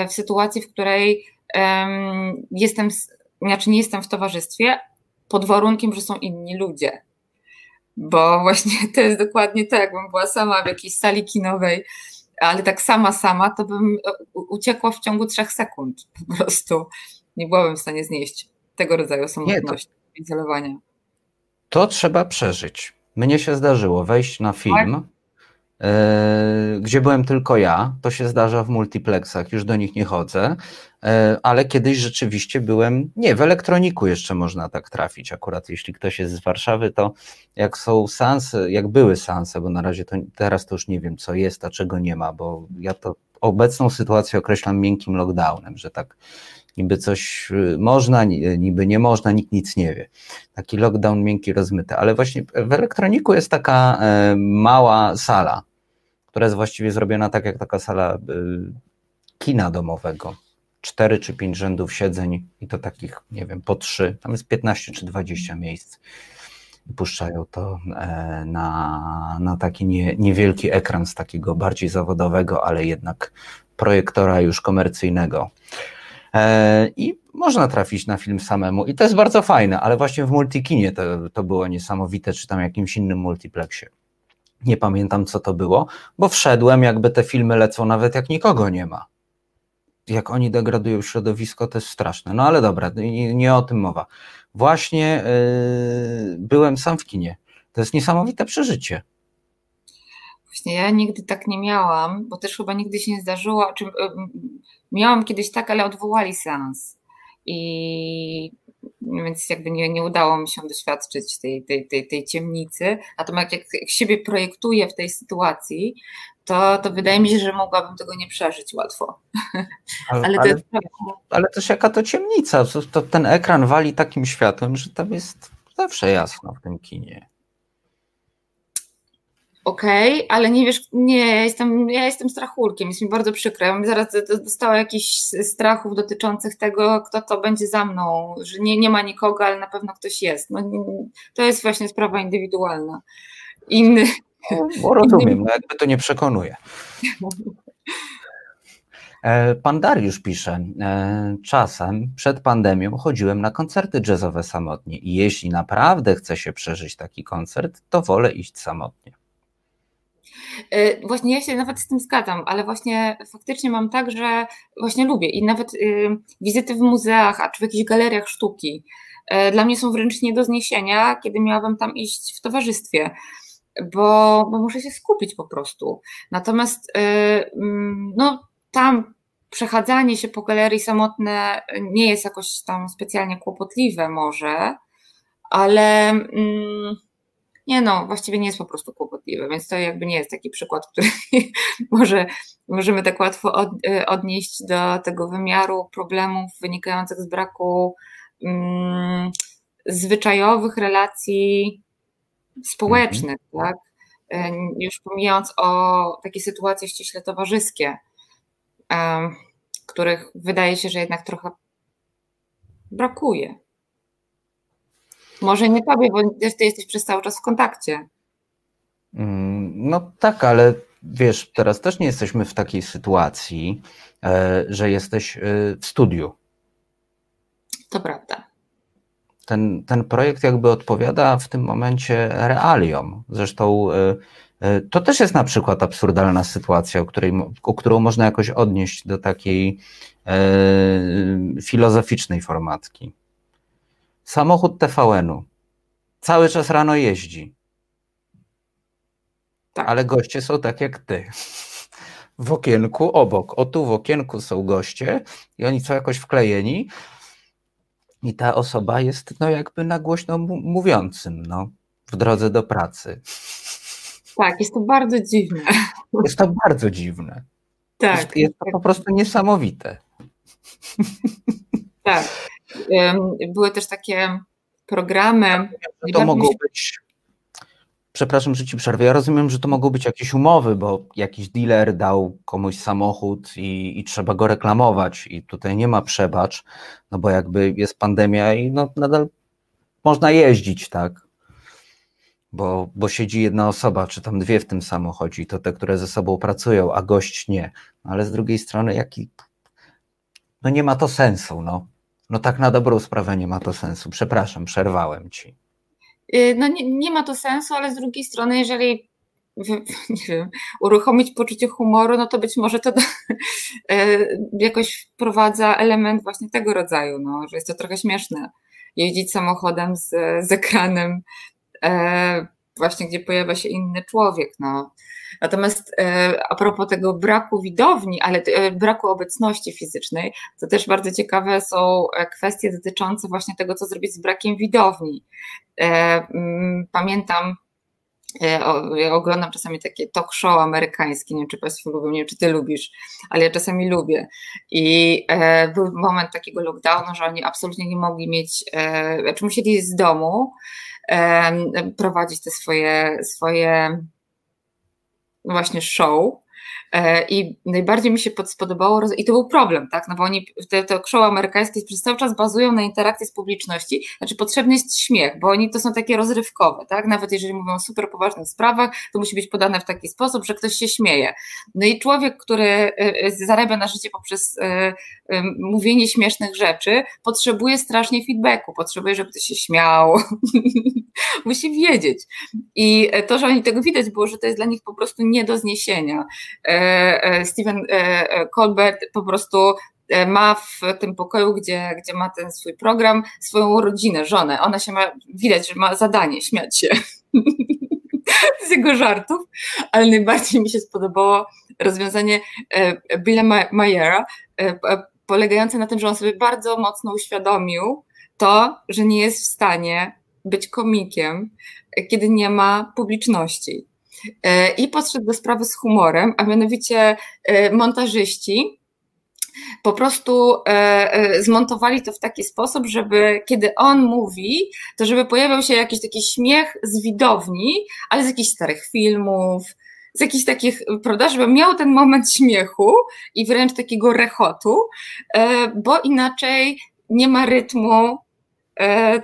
w sytuacji, w której nie jestem w towarzystwie, pod warunkiem, że są inni ludzie. Bo właśnie to jest dokładnie tak, jakbym była sama w jakiejś sali kinowej, ale tak sama, to bym uciekła w ciągu 3 sekund po prostu. Nie byłabym w stanie znieść tego rodzaju samotności, izolowania. To trzeba przeżyć. Mnie się zdarzyło wejść na film, gdzie byłem tylko ja, to się zdarza w multiplexach, już do nich nie chodzę, ale kiedyś rzeczywiście byłem, w elektroniku jeszcze można tak trafić, akurat jeśli ktoś jest z Warszawy, to jak są seanse, jak były seanse, bo na razie teraz to już nie wiem co jest, a czego nie ma, bo ja to obecną sytuację określam miękkim lockdownem, że tak niby coś można, niby nie można, nikt nic nie wie. Taki lockdown miękki, rozmyty, ale właśnie w elektroniku jest taka mała sala, która jest właściwie zrobiona tak jak taka sala kina domowego. 4 czy 5 rzędów siedzeń i to takich, po 3, tam jest 15 czy 20 miejsc. Puszczają to na taki niewielki ekran z takiego bardziej zawodowego, ale jednak projektora już komercyjnego. I można trafić na film samemu i to jest bardzo fajne, ale właśnie w multikinie to było niesamowite, czy tam jakimś innym multiplexie. Nie pamiętam, co to było, bo wszedłem, jakby te filmy lecą nawet jak nikogo nie ma. Jak oni degradują środowisko, to jest straszne. No ale dobra, nie o tym mowa. Właśnie byłem sam w kinie. To jest niesamowite przeżycie. Właśnie ja nigdy tak nie miałam, bo też chyba nigdy się nie zdarzyło. Miałam kiedyś tak, ale odwołali seans. I więc jakby nie udało mi się doświadczyć tej ciemnicy. Natomiast jak siebie projektuję w tej sytuacji, to wydaje mi się, że mogłabym tego nie przeżyć łatwo. Ale też jaka to ciemnica? To ten ekran wali takim światłem, że tam jest zawsze jasno w tym kinie. Okej, ale nie wiesz, ja jestem strachulkiem, jest mi bardzo przykro. Ja zaraz dostała jakichś strachów dotyczących tego, kto to będzie za mną, że nie ma nikogo, ale na pewno ktoś jest. No, to jest właśnie sprawa indywidualna. Bo rozumiem, jakby to nie przekonuje. Pan Dariusz pisze, czasem przed pandemią chodziłem na koncerty jazzowe samotnie i jeśli naprawdę chcę się przeżyć taki koncert, to wolę iść samotnie. Właśnie ja się nawet z tym zgadzam, ale właśnie faktycznie mam tak, że właśnie lubię i nawet wizyty w muzeach, a czy w jakichś galeriach sztuki dla mnie są wręcz nie do zniesienia, kiedy miałabym tam iść w towarzystwie, bo muszę się skupić po prostu. Natomiast no tam przechadzanie się po galerii samotne nie jest jakoś tam specjalnie kłopotliwe może, ale nie no, właściwie nie jest po prostu kłopotliwe, więc to jakby nie jest taki przykład, który może możemy tak łatwo odnieść do tego wymiaru problemów wynikających z braku zwyczajowych relacji społecznych, tak? Już pomijając o takie sytuacje ściśle towarzyskie, których wydaje się, że jednak trochę brakuje. Może nie tobie, bo ty jesteś przez cały czas w kontakcie. No tak, ale wiesz, teraz też nie jesteśmy w takiej sytuacji, że jesteś w studiu. To prawda. Ten projekt jakby odpowiada w tym momencie realiom. Zresztą to też jest na przykład absurdalna sytuacja, o którą można jakoś odnieść do takiej filozoficznej formatki. Samochód TVN-u cały czas rano jeździ, tak, ale goście są tak jak ty. W okienku obok, o tu w okienku są goście i oni są jakoś wklejeni i ta osoba jest no jakby na głośno mówiącym no, w drodze do pracy. Tak, jest to bardzo dziwne. Jest to bardzo dziwne. Tak. Jest to po prostu niesamowite. Tak. Były też takie programy. To mogą być, przepraszam, że ci przerwę, ja rozumiem, że to mogą być jakieś umowy, bo jakiś dealer dał komuś samochód i trzeba go reklamować i tutaj nie ma przebacz, no bo jakby jest pandemia i no nadal można jeździć, tak? Bo siedzi jedna osoba, czy tam dwie w tym samochodzie i to te, które ze sobą pracują, a gość nie. Ale z drugiej strony jaki, no nie ma to sensu, no. No tak na dobrą sprawę nie ma to sensu. Przepraszam, przerwałem ci. No nie ma to sensu, ale z drugiej strony, jeżeli nie wiem, uruchomić poczucie humoru, no to być może to jakoś wprowadza element właśnie tego rodzaju, no, że jest to trochę śmieszne. Jeździć samochodem z ekranem, właśnie gdzie pojawia się inny człowiek. No. Natomiast a propos tego braku widowni, ale braku obecności fizycznej, to też bardzo ciekawe są kwestie dotyczące właśnie tego, co zrobić z brakiem widowni. Pamiętam, ja oglądam czasami takie talk show amerykańskie, nie wiem, czy Państwo lubią, nie wiem, czy Ty lubisz, ale ja czasami lubię. I był moment takiego lockdownu, że oni absolutnie nie mogli mieć, znaczy musieli z domu prowadzić te swoje właśnie show i najbardziej mi się spodobało, i to był problem, tak, no bo oni, te show amerykańskie przez cały czas bazują na interakcji z publiczności, znaczy potrzebny jest śmiech, bo oni to są takie rozrywkowe, tak, nawet jeżeli mówią o super poważnych sprawach, to musi być podane w taki sposób, że ktoś się śmieje. No i człowiek, który zarabia na życie poprzez mówienie śmiesznych rzeczy, potrzebuje strasznie feedbacku, potrzebuje, żeby ktoś się śmiał, musi wiedzieć. I to, że oni tego widać było, że to jest dla nich po prostu nie do zniesienia. Stephen Colbert po prostu ma w tym pokoju, gdzie ma ten swój program, swoją rodzinę, żonę. Ona się ma, widać, że ma zadanie śmiać się z jego żartów, ale najbardziej mi się spodobało rozwiązanie Billa Mahera, polegające na tym, że on sobie bardzo mocno uświadomił to, że nie jest w stanie być komikiem, kiedy nie ma publiczności. I podszedł do sprawy z humorem, a mianowicie montażyści po prostu zmontowali to w taki sposób, żeby kiedy on mówi, to żeby pojawiał się jakiś taki śmiech z widowni, ale z jakichś starych filmów, z jakichś takich, prawda, żeby miał ten moment śmiechu i wręcz takiego rechotu, bo inaczej nie ma rytmu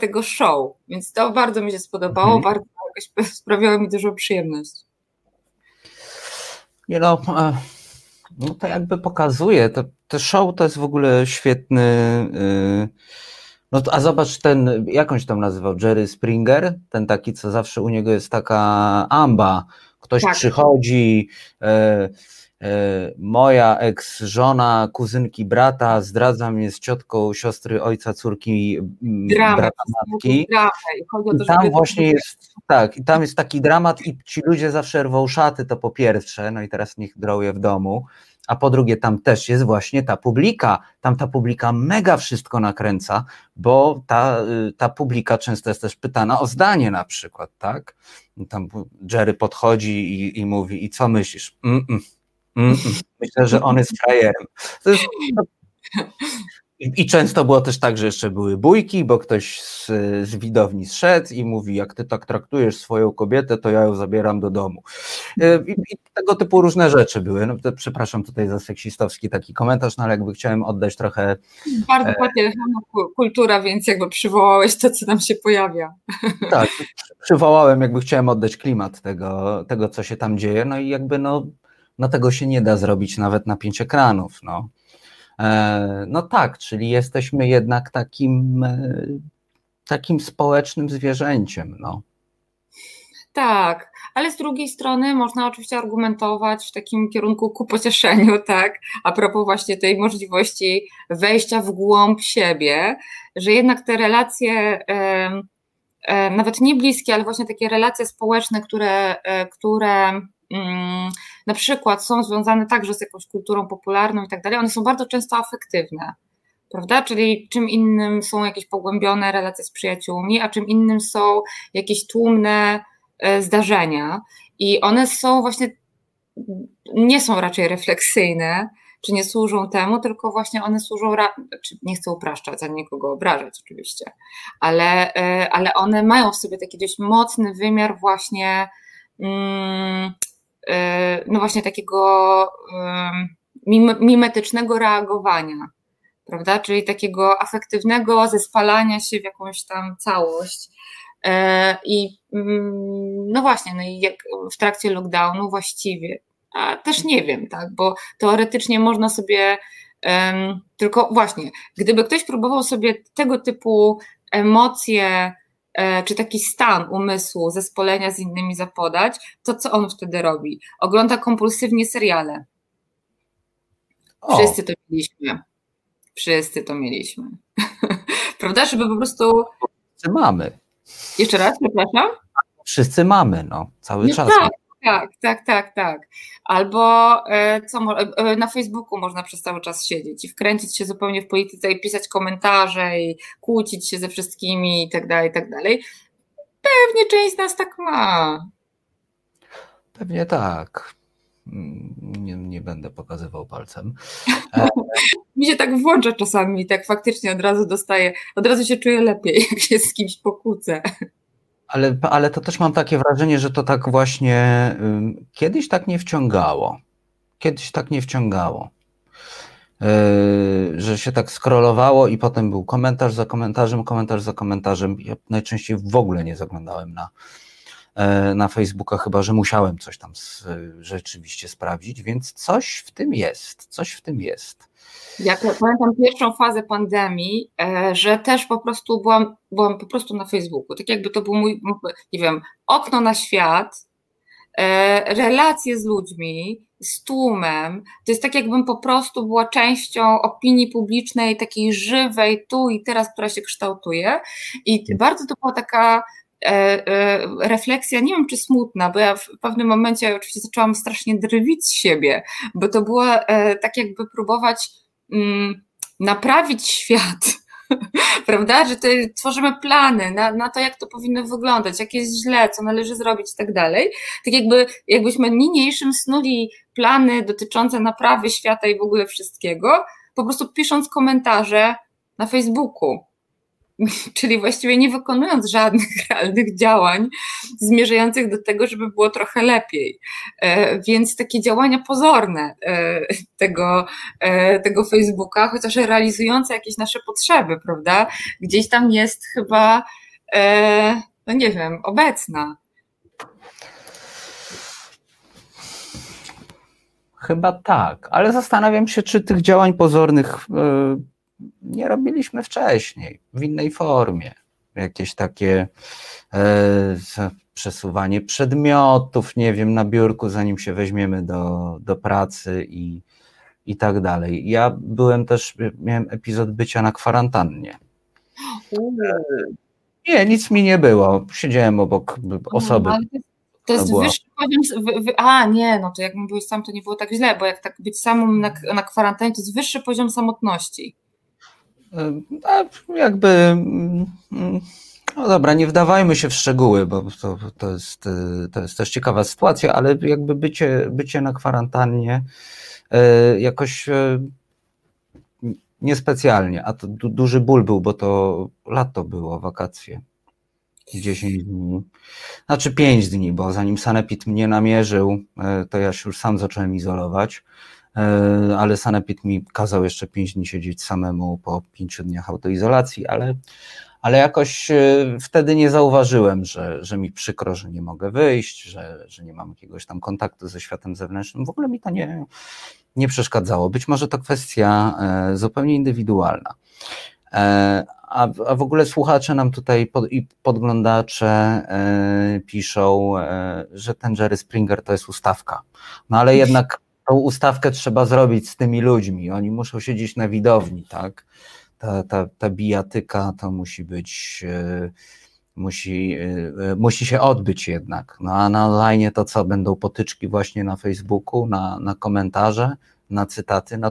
tego show, więc to bardzo mi się spodobało, bardzo sprawiało mi dużą przyjemność. Nie no, no to jakby pokazuje, to show to jest w ogóle świetny, no a zobacz ten, jak on się tam nazywał, Jerry Springer, ten taki, co zawsze u niego jest taka amba, Ktoś tak przychodzi, moja ex-żona kuzynki brata zdradza mnie z ciotką siostry ojca córki brata matki. I tam właśnie jest, tak, i tam jest taki dramat i ci ludzie zawsze rwą szaty, to po pierwsze, no i teraz niech drą je w domu, a po drugie tam też jest właśnie ta publika, tam ta publika mega wszystko nakręca, bo ta publika często jest też pytana o zdanie na przykład, tak? Tam Jerry podchodzi i mówi, i co myślisz? Myślę, że on jest frajerem. I często było też tak, że jeszcze były bójki, bo ktoś z widowni zszedł i mówi, jak ty tak traktujesz swoją kobietę, to ja ją zabieram do domu. I tego typu różne rzeczy były. No, przepraszam tutaj za seksistowski taki komentarz, no ale jakby chciałem oddać trochę... Bardzo patriarchalna kultura, więc jakby przywołałeś to, co tam się pojawia. Tak, przywołałem, jakby chciałem oddać klimat tego, co się tam dzieje, no i jakby no tego się nie da zrobić nawet na 5 ekranów, no. No tak, czyli jesteśmy jednak takim społecznym zwierzęciem, no. Tak, ale z drugiej strony można oczywiście argumentować w takim kierunku ku pocieszeniu, tak, a propos właśnie tej możliwości wejścia w głąb siebie, że jednak te relacje, nawet nie bliskie, ale właśnie takie relacje społeczne, które na przykład są związane także z jakąś kulturą popularną i tak dalej, one są bardzo często afektywne, prawda? Czyli czym innym są jakieś pogłębione relacje z przyjaciółmi, a czym innym są jakieś tłumne zdarzenia i one są właśnie, nie są raczej refleksyjne, czy nie służą temu, tylko właśnie one służą, nie chcę upraszczać, ani nikogo obrażać oczywiście, ale one mają w sobie taki dość mocny wymiar właśnie no właśnie takiego mimetycznego reagowania, prawda, czyli takiego afektywnego zespalania się w jakąś tam całość i no właśnie, no i jak w trakcie lockdownu właściwie, a też nie wiem, tak, bo teoretycznie można sobie, tylko właśnie, gdyby ktoś próbował sobie tego typu emocje czy taki stan umysłu, zespolenia z innymi zapodać, to co on wtedy robi? Ogląda kompulsywnie seriale. Wszyscy to mieliśmy. Wszyscy to mieliśmy. Prawda? Żeby po prostu... Wszyscy mamy. Jeszcze raz, przepraszam? Wszyscy mamy, no. Cały czas. Tak. Albo na Facebooku można przez cały czas siedzieć i wkręcić się zupełnie w polityce i pisać komentarze i kłócić się ze wszystkimi i tak dalej, i tak dalej. Pewnie część z nas tak ma. Pewnie tak. Nie będę pokazywał palcem. Mi się tak włącza czasami, tak faktycznie od razu się czuję lepiej, jak się z kimś pokłócę. Ale to też mam takie wrażenie, że to tak właśnie kiedyś tak nie wciągało. Że się tak scrollowało i potem był komentarz za komentarzem, Ja najczęściej w ogóle nie zaglądałem na Facebooka, chyba że musiałem coś tam rzeczywiście sprawdzić, więc coś w tym jest, Ja pamiętam pierwszą fazę pandemii, że też po prostu byłam po prostu na Facebooku, tak jakby to był mój, nie wiem, okno na świat, relacje z ludźmi, z tłumem, to jest tak jakbym po prostu była częścią opinii publicznej, takiej żywej tu i teraz, która się kształtuje i bardzo to była taka refleksja, nie wiem czy smutna, bo ja w pewnym momencie oczywiście zaczęłam strasznie drwić z siebie, bo to było tak jakby próbować naprawić świat, prawda, że tworzymy plany na to, jak to powinno wyglądać, jak jest źle, co należy zrobić i tak dalej, tak jakbyśmy niniejszym snuli plany dotyczące naprawy świata i w ogóle wszystkiego, po prostu pisząc komentarze na Facebooku. Czyli właściwie nie wykonując żadnych realnych działań zmierzających do tego, żeby było trochę lepiej. Więc takie działania pozorne tego Facebooka, chociaż realizujące jakieś nasze potrzeby, prawda? Gdzieś tam jest chyba, no nie wiem, obecna. Chyba tak, ale zastanawiam się, czy tych działań pozornych nie robiliśmy wcześniej, w innej formie. jakieś takie przesuwanie przedmiotów, nie wiem, na biurku, zanim się weźmiemy do pracy i tak dalej. Ja byłem też, miałem epizod bycia na kwarantannie. Nie, nic mi nie było. Siedziałem obok osoby. To jest wyższy poziom... to jak byłeś sam, to nie było tak źle, bo jak tak być samym na kwarantannie, to jest wyższy poziom samotności. No dobra, nie wdawajmy się w szczegóły, bo to jest też ciekawa sytuacja, ale jakby bycie na kwarantannie jakoś niespecjalnie, a to duży ból był, bo to lato było, wakacje. 10 dni, znaczy 5 dni, bo zanim sanepid mnie namierzył, to ja się już sam zacząłem izolować, ale sanepid mi kazał jeszcze 5 dni siedzieć samemu po 5 dniach autoizolacji, ale jakoś wtedy nie zauważyłem, że mi przykro, że nie mogę wyjść, że nie mam jakiegoś tam kontaktu ze światem zewnętrznym. W ogóle mi to nie przeszkadzało. Być może to kwestia zupełnie indywidualna. A w ogóle słuchacze nam tutaj i podglądacze piszą, że ten Jerry Springer to jest ustawka. No ale jednak tą ustawkę trzeba zrobić z tymi ludźmi. Oni muszą siedzieć na widowni, tak? Ta bijatyka to musi być, musi się odbyć jednak. No a na online to co, będą potyczki właśnie na Facebooku, na komentarze, na cytaty, no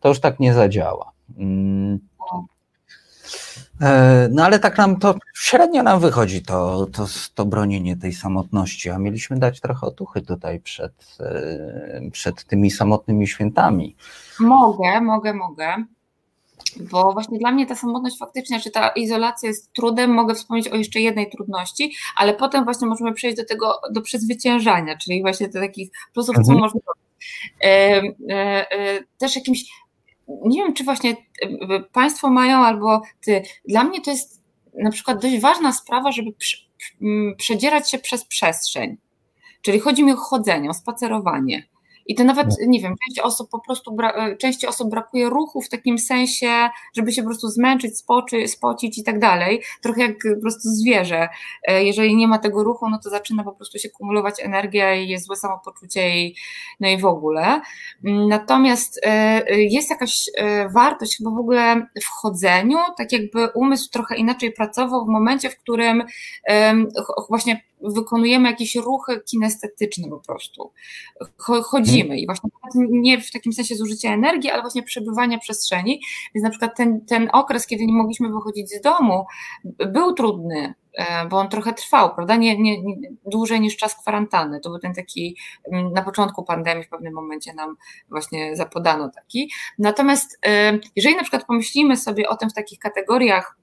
to już tak nie zadziała. No ale tak nam to, średnio nam wychodzi to bronienie tej samotności, a mieliśmy dać trochę otuchy tutaj przed tymi samotnymi świętami. Mogę. Bo właśnie dla mnie ta samotność faktycznie, czy ta izolacja jest trudem, mogę wspomnieć o jeszcze jednej trudności, ale potem właśnie możemy przejść do tego, do przezwyciężania, czyli właśnie do takich plusów, co można robić. Też jakimś, nie wiem, czy właśnie Państwo mają, albo Ty, dla mnie to jest na przykład dość ważna sprawa, żeby przedzierać się przez przestrzeń, czyli chodzi mi o chodzenie, o spacerowanie. I to nawet, nie wiem, części osób brakuje ruchu w takim sensie, żeby się po prostu zmęczyć, spocić i tak dalej. Trochę jak po prostu zwierzę. Jeżeli nie ma tego ruchu, no to zaczyna po prostu się kumulować energia i jest złe samopoczucie i w ogóle. Natomiast jest jakaś wartość chyba w ogóle w chodzeniu, tak jakby umysł trochę inaczej pracował w momencie, w którym właśnie wykonujemy jakieś ruchy kinestetyczne po prostu. Chodzimy i właśnie nie w takim sensie zużycia energii, ale właśnie przebywania przestrzeni. Więc na przykład ten okres, kiedy nie mogliśmy wychodzić z domu, był trudny, bo on trochę trwał, prawda? Nie dłużej niż czas kwarantanny. To był ten taki, na początku pandemii w pewnym momencie nam właśnie zapodano taki. Natomiast jeżeli na przykład pomyślimy sobie o tym w takich kategoriach,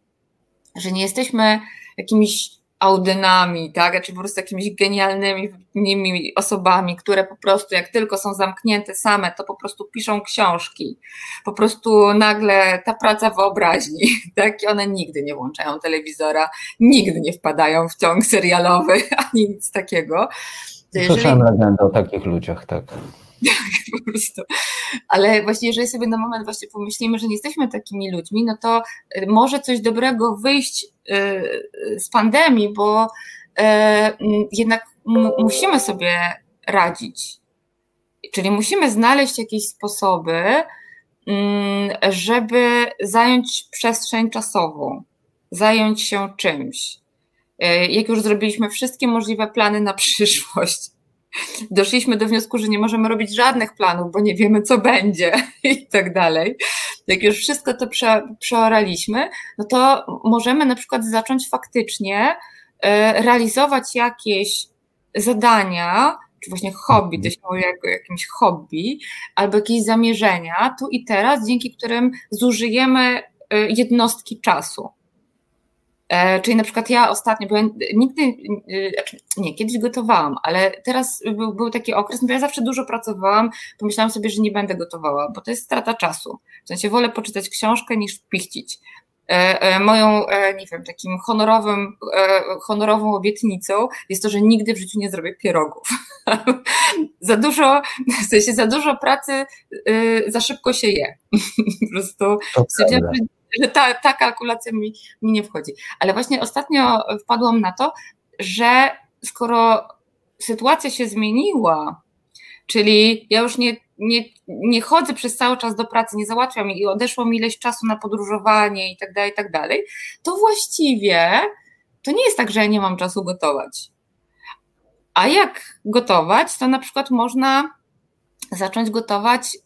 że nie jesteśmy jakimiś Audynami, tak, czy po prostu jakimiś genialnymi osobami, które po prostu jak tylko są zamknięte same, to po prostu piszą książki, po prostu nagle ta praca wyobraźni, tak, i one nigdy nie włączają telewizora, nigdy nie wpadają w ciąg serialowy, ani nic takiego. Słyszałem legendę o takich ludziach, tak. Po prostu. Ale właśnie jeżeli sobie na moment właśnie pomyślimy, że nie jesteśmy takimi ludźmi, no to może coś dobrego wyjść z pandemii, bo jednak musimy sobie radzić. Czyli musimy znaleźć jakieś sposoby, żeby zająć przestrzeń czasową, zająć się czymś. Jak już zrobiliśmy wszystkie możliwe plany na przyszłość, doszliśmy do wniosku, że nie możemy robić żadnych planów, bo nie wiemy, co będzie i tak dalej. Jak już wszystko to przeoraliśmy, no to możemy na przykład zacząć faktycznie realizować jakieś zadania, czy właśnie hobby, to się mówi jako jakimś hobby, albo jakieś zamierzenia tu i teraz, dzięki którym zużyjemy jednostki czasu. Czyli na przykład ja ostatnio, bo ja nigdy, kiedyś gotowałam, ale teraz był taki okres, bo ja zawsze dużo pracowałam, pomyślałam sobie, że nie będę gotowała, bo to jest strata czasu. W sensie wolę poczytać książkę niż pichcić. Moją, nie wiem, takim honorową obietnicą jest to, że nigdy w życiu nie zrobię pierogów. Za dużo pracy, za szybko się je. Po prostu. że ta kalkulacja mi nie wchodzi. Ale właśnie ostatnio wpadłam na to, że skoro sytuacja się zmieniła, czyli ja już nie chodzę przez cały czas do pracy, nie załatwiam i odeszło mi ileś czasu na podróżowanie i tak dalej, to właściwie to nie jest tak, że ja nie mam czasu gotować. A jak gotować, to na przykład można zacząć gotować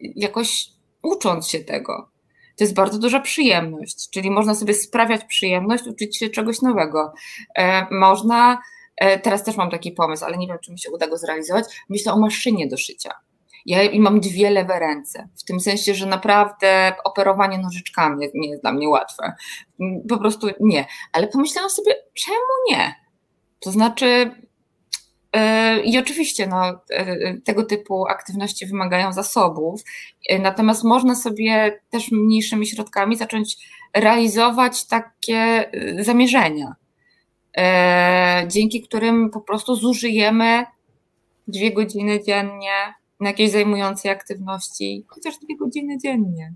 jakoś ucząc się tego. To jest bardzo duża przyjemność, czyli można sobie sprawiać przyjemność, uczyć się czegoś nowego. Można, teraz też mam taki pomysł, ale nie wiem, czy mi się uda go zrealizować, myślę o maszynie do szycia. Ja mam dwie lewe ręce, w tym sensie, że naprawdę operowanie nożyczkami nie jest dla mnie łatwe. Po prostu nie. Ale pomyślałam sobie, czemu nie? To znaczy, i oczywiście tego typu aktywności wymagają zasobów, natomiast można sobie też mniejszymi środkami zacząć realizować takie zamierzenia, dzięki którym po prostu zużyjemy 2 godziny dziennie na jakieś zajmujące aktywności, chociaż 2 godziny dziennie,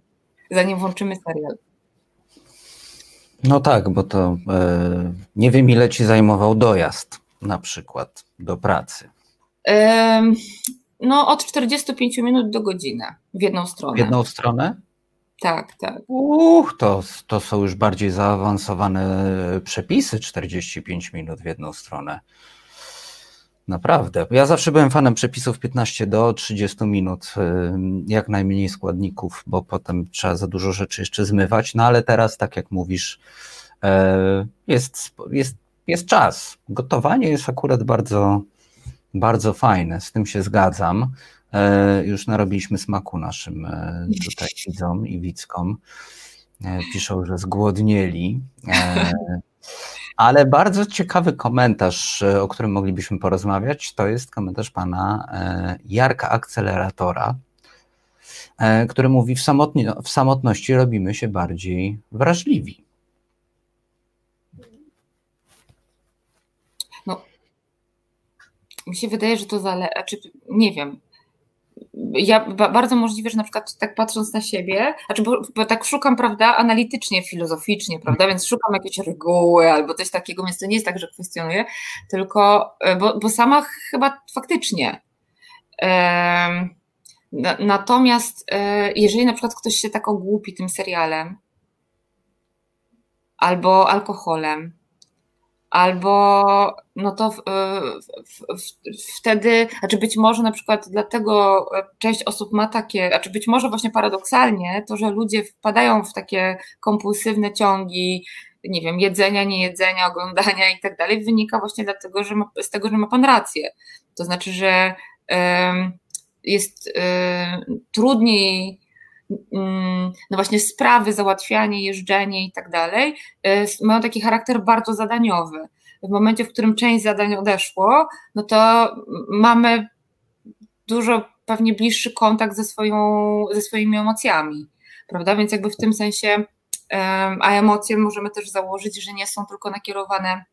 zanim włączymy serial. No tak, bo to nie wiem, ile ci zajmował dojazd na przykład do pracy. No od 45 minut do godziny w jedną stronę. W jedną stronę? Tak, tak. To są już bardziej zaawansowane przepisy, 45 minut w jedną stronę. Naprawdę. Ja zawsze byłem fanem przepisów 15 do 30 minut, jak najmniej składników, bo potem trzeba za dużo rzeczy jeszcze zmywać, no ale teraz, tak jak mówisz, jest czas. Gotowanie jest akurat bardzo, bardzo fajne, z tym się zgadzam. Już narobiliśmy smaku naszym tutaj widzom i widzkom. Piszą, że zgłodnieli. Ale bardzo ciekawy komentarz, o którym moglibyśmy porozmawiać, to jest komentarz pana Jarka Akceleratora, który mówi, w samotności robimy się bardziej wrażliwi. No, mi się wydaje, że to zależy, nie wiem. Ja bardzo możliwe, że na przykład tak patrząc na siebie, znaczy bo tak szukam, prawda, analitycznie, filozoficznie, prawda, więc szukam jakieś reguły albo coś takiego, więc to nie jest tak, że kwestionuję, tylko, bo sama chyba faktycznie. Natomiast jeżeli na przykład ktoś się tak ogłupi tym serialem albo alkoholem, albo no to wtedy, znaczy być może na przykład dlatego część osób ma takie, znaczy być może właśnie paradoksalnie to, że ludzie wpadają w takie kompulsywne ciągi, nie wiem, jedzenia, niejedzenia, oglądania i tak dalej, wynika właśnie dlatego, że z tego, że ma pan rację. To znaczy, że jest trudniej no właśnie sprawy, załatwianie, jeżdżenie i tak dalej, mają taki charakter bardzo zadaniowy. W momencie, w którym część zadań odeszło, no to mamy dużo pewnie bliższy kontakt ze swoimi emocjami, prawda? Więc jakby w tym sensie, a emocje możemy też założyć, że nie są tylko nakierowane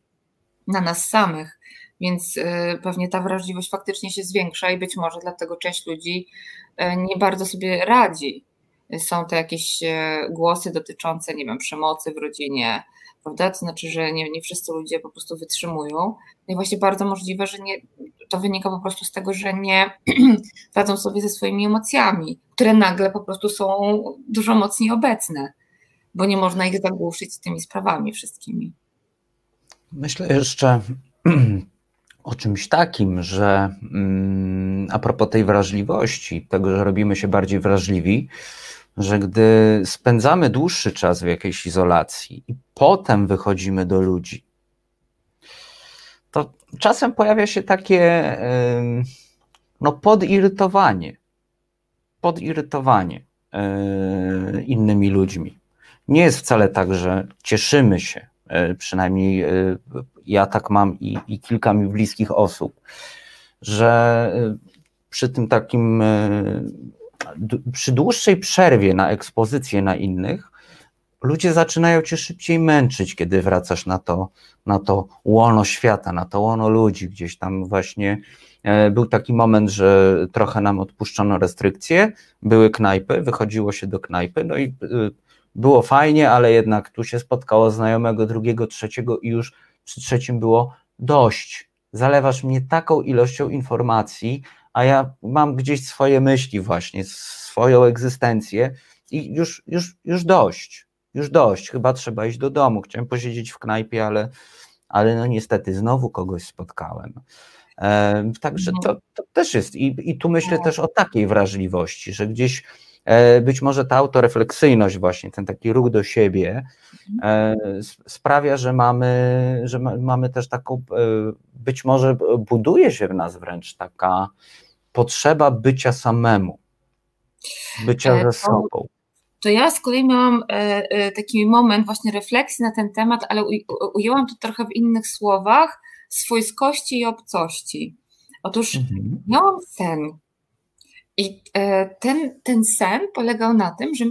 na nas samych, więc pewnie ta wrażliwość faktycznie się zwiększa i być może dlatego część ludzi nie bardzo sobie radzi. Są to jakieś głosy dotyczące, nie wiem, przemocy w rodzinie, prawda? To znaczy, że nie wszyscy ludzie po prostu wytrzymują. No i właśnie bardzo możliwe, że to wynika po prostu z tego, że nie radzą sobie ze swoimi emocjami, które nagle po prostu są dużo mocniej obecne, bo nie można ich zagłuszyć tymi sprawami wszystkimi. Myślę jeszcze o czymś takim, że a propos tej wrażliwości, tego, że robimy się bardziej wrażliwi, że gdy spędzamy dłuższy czas w jakiejś izolacji i potem wychodzimy do ludzi, to czasem pojawia się takie no, podirytowanie innymi ludźmi. Nie jest wcale tak, że cieszymy się, przynajmniej ja tak mam i kilka mi bliskich osób, że przy tym takim, przy dłuższej przerwie na ekspozycję na innych, ludzie zaczynają cię szybciej męczyć, kiedy wracasz na to łono świata, na to łono ludzi. Gdzieś tam właśnie był taki moment, że trochę nam odpuszczono restrykcje, były knajpy, wychodziło się do knajpy, no i było fajnie, ale jednak tu się spotkało znajomego drugiego, trzeciego i już przy trzecim było dość. Zalewasz mnie taką ilością informacji, a ja mam gdzieś swoje myśli właśnie, swoją egzystencję i już dość, chyba trzeba iść do domu. Chciałem posiedzieć w knajpie, ale no niestety znowu kogoś spotkałem. Także to też jest i tu myślę też o takiej wrażliwości, że gdzieś być może ta autorefleksyjność właśnie, ten taki ruch do siebie sprawia, że mamy też taką, być może buduje się w nas wręcz taka potrzeba bycia samemu, bycia ze sobą. To ja z kolei miałam taki moment właśnie refleksji na ten temat, ale ujęłam to trochę w innych słowach, swojskości i obcości. Otóż miałam sen i ten sen polegał na tym, że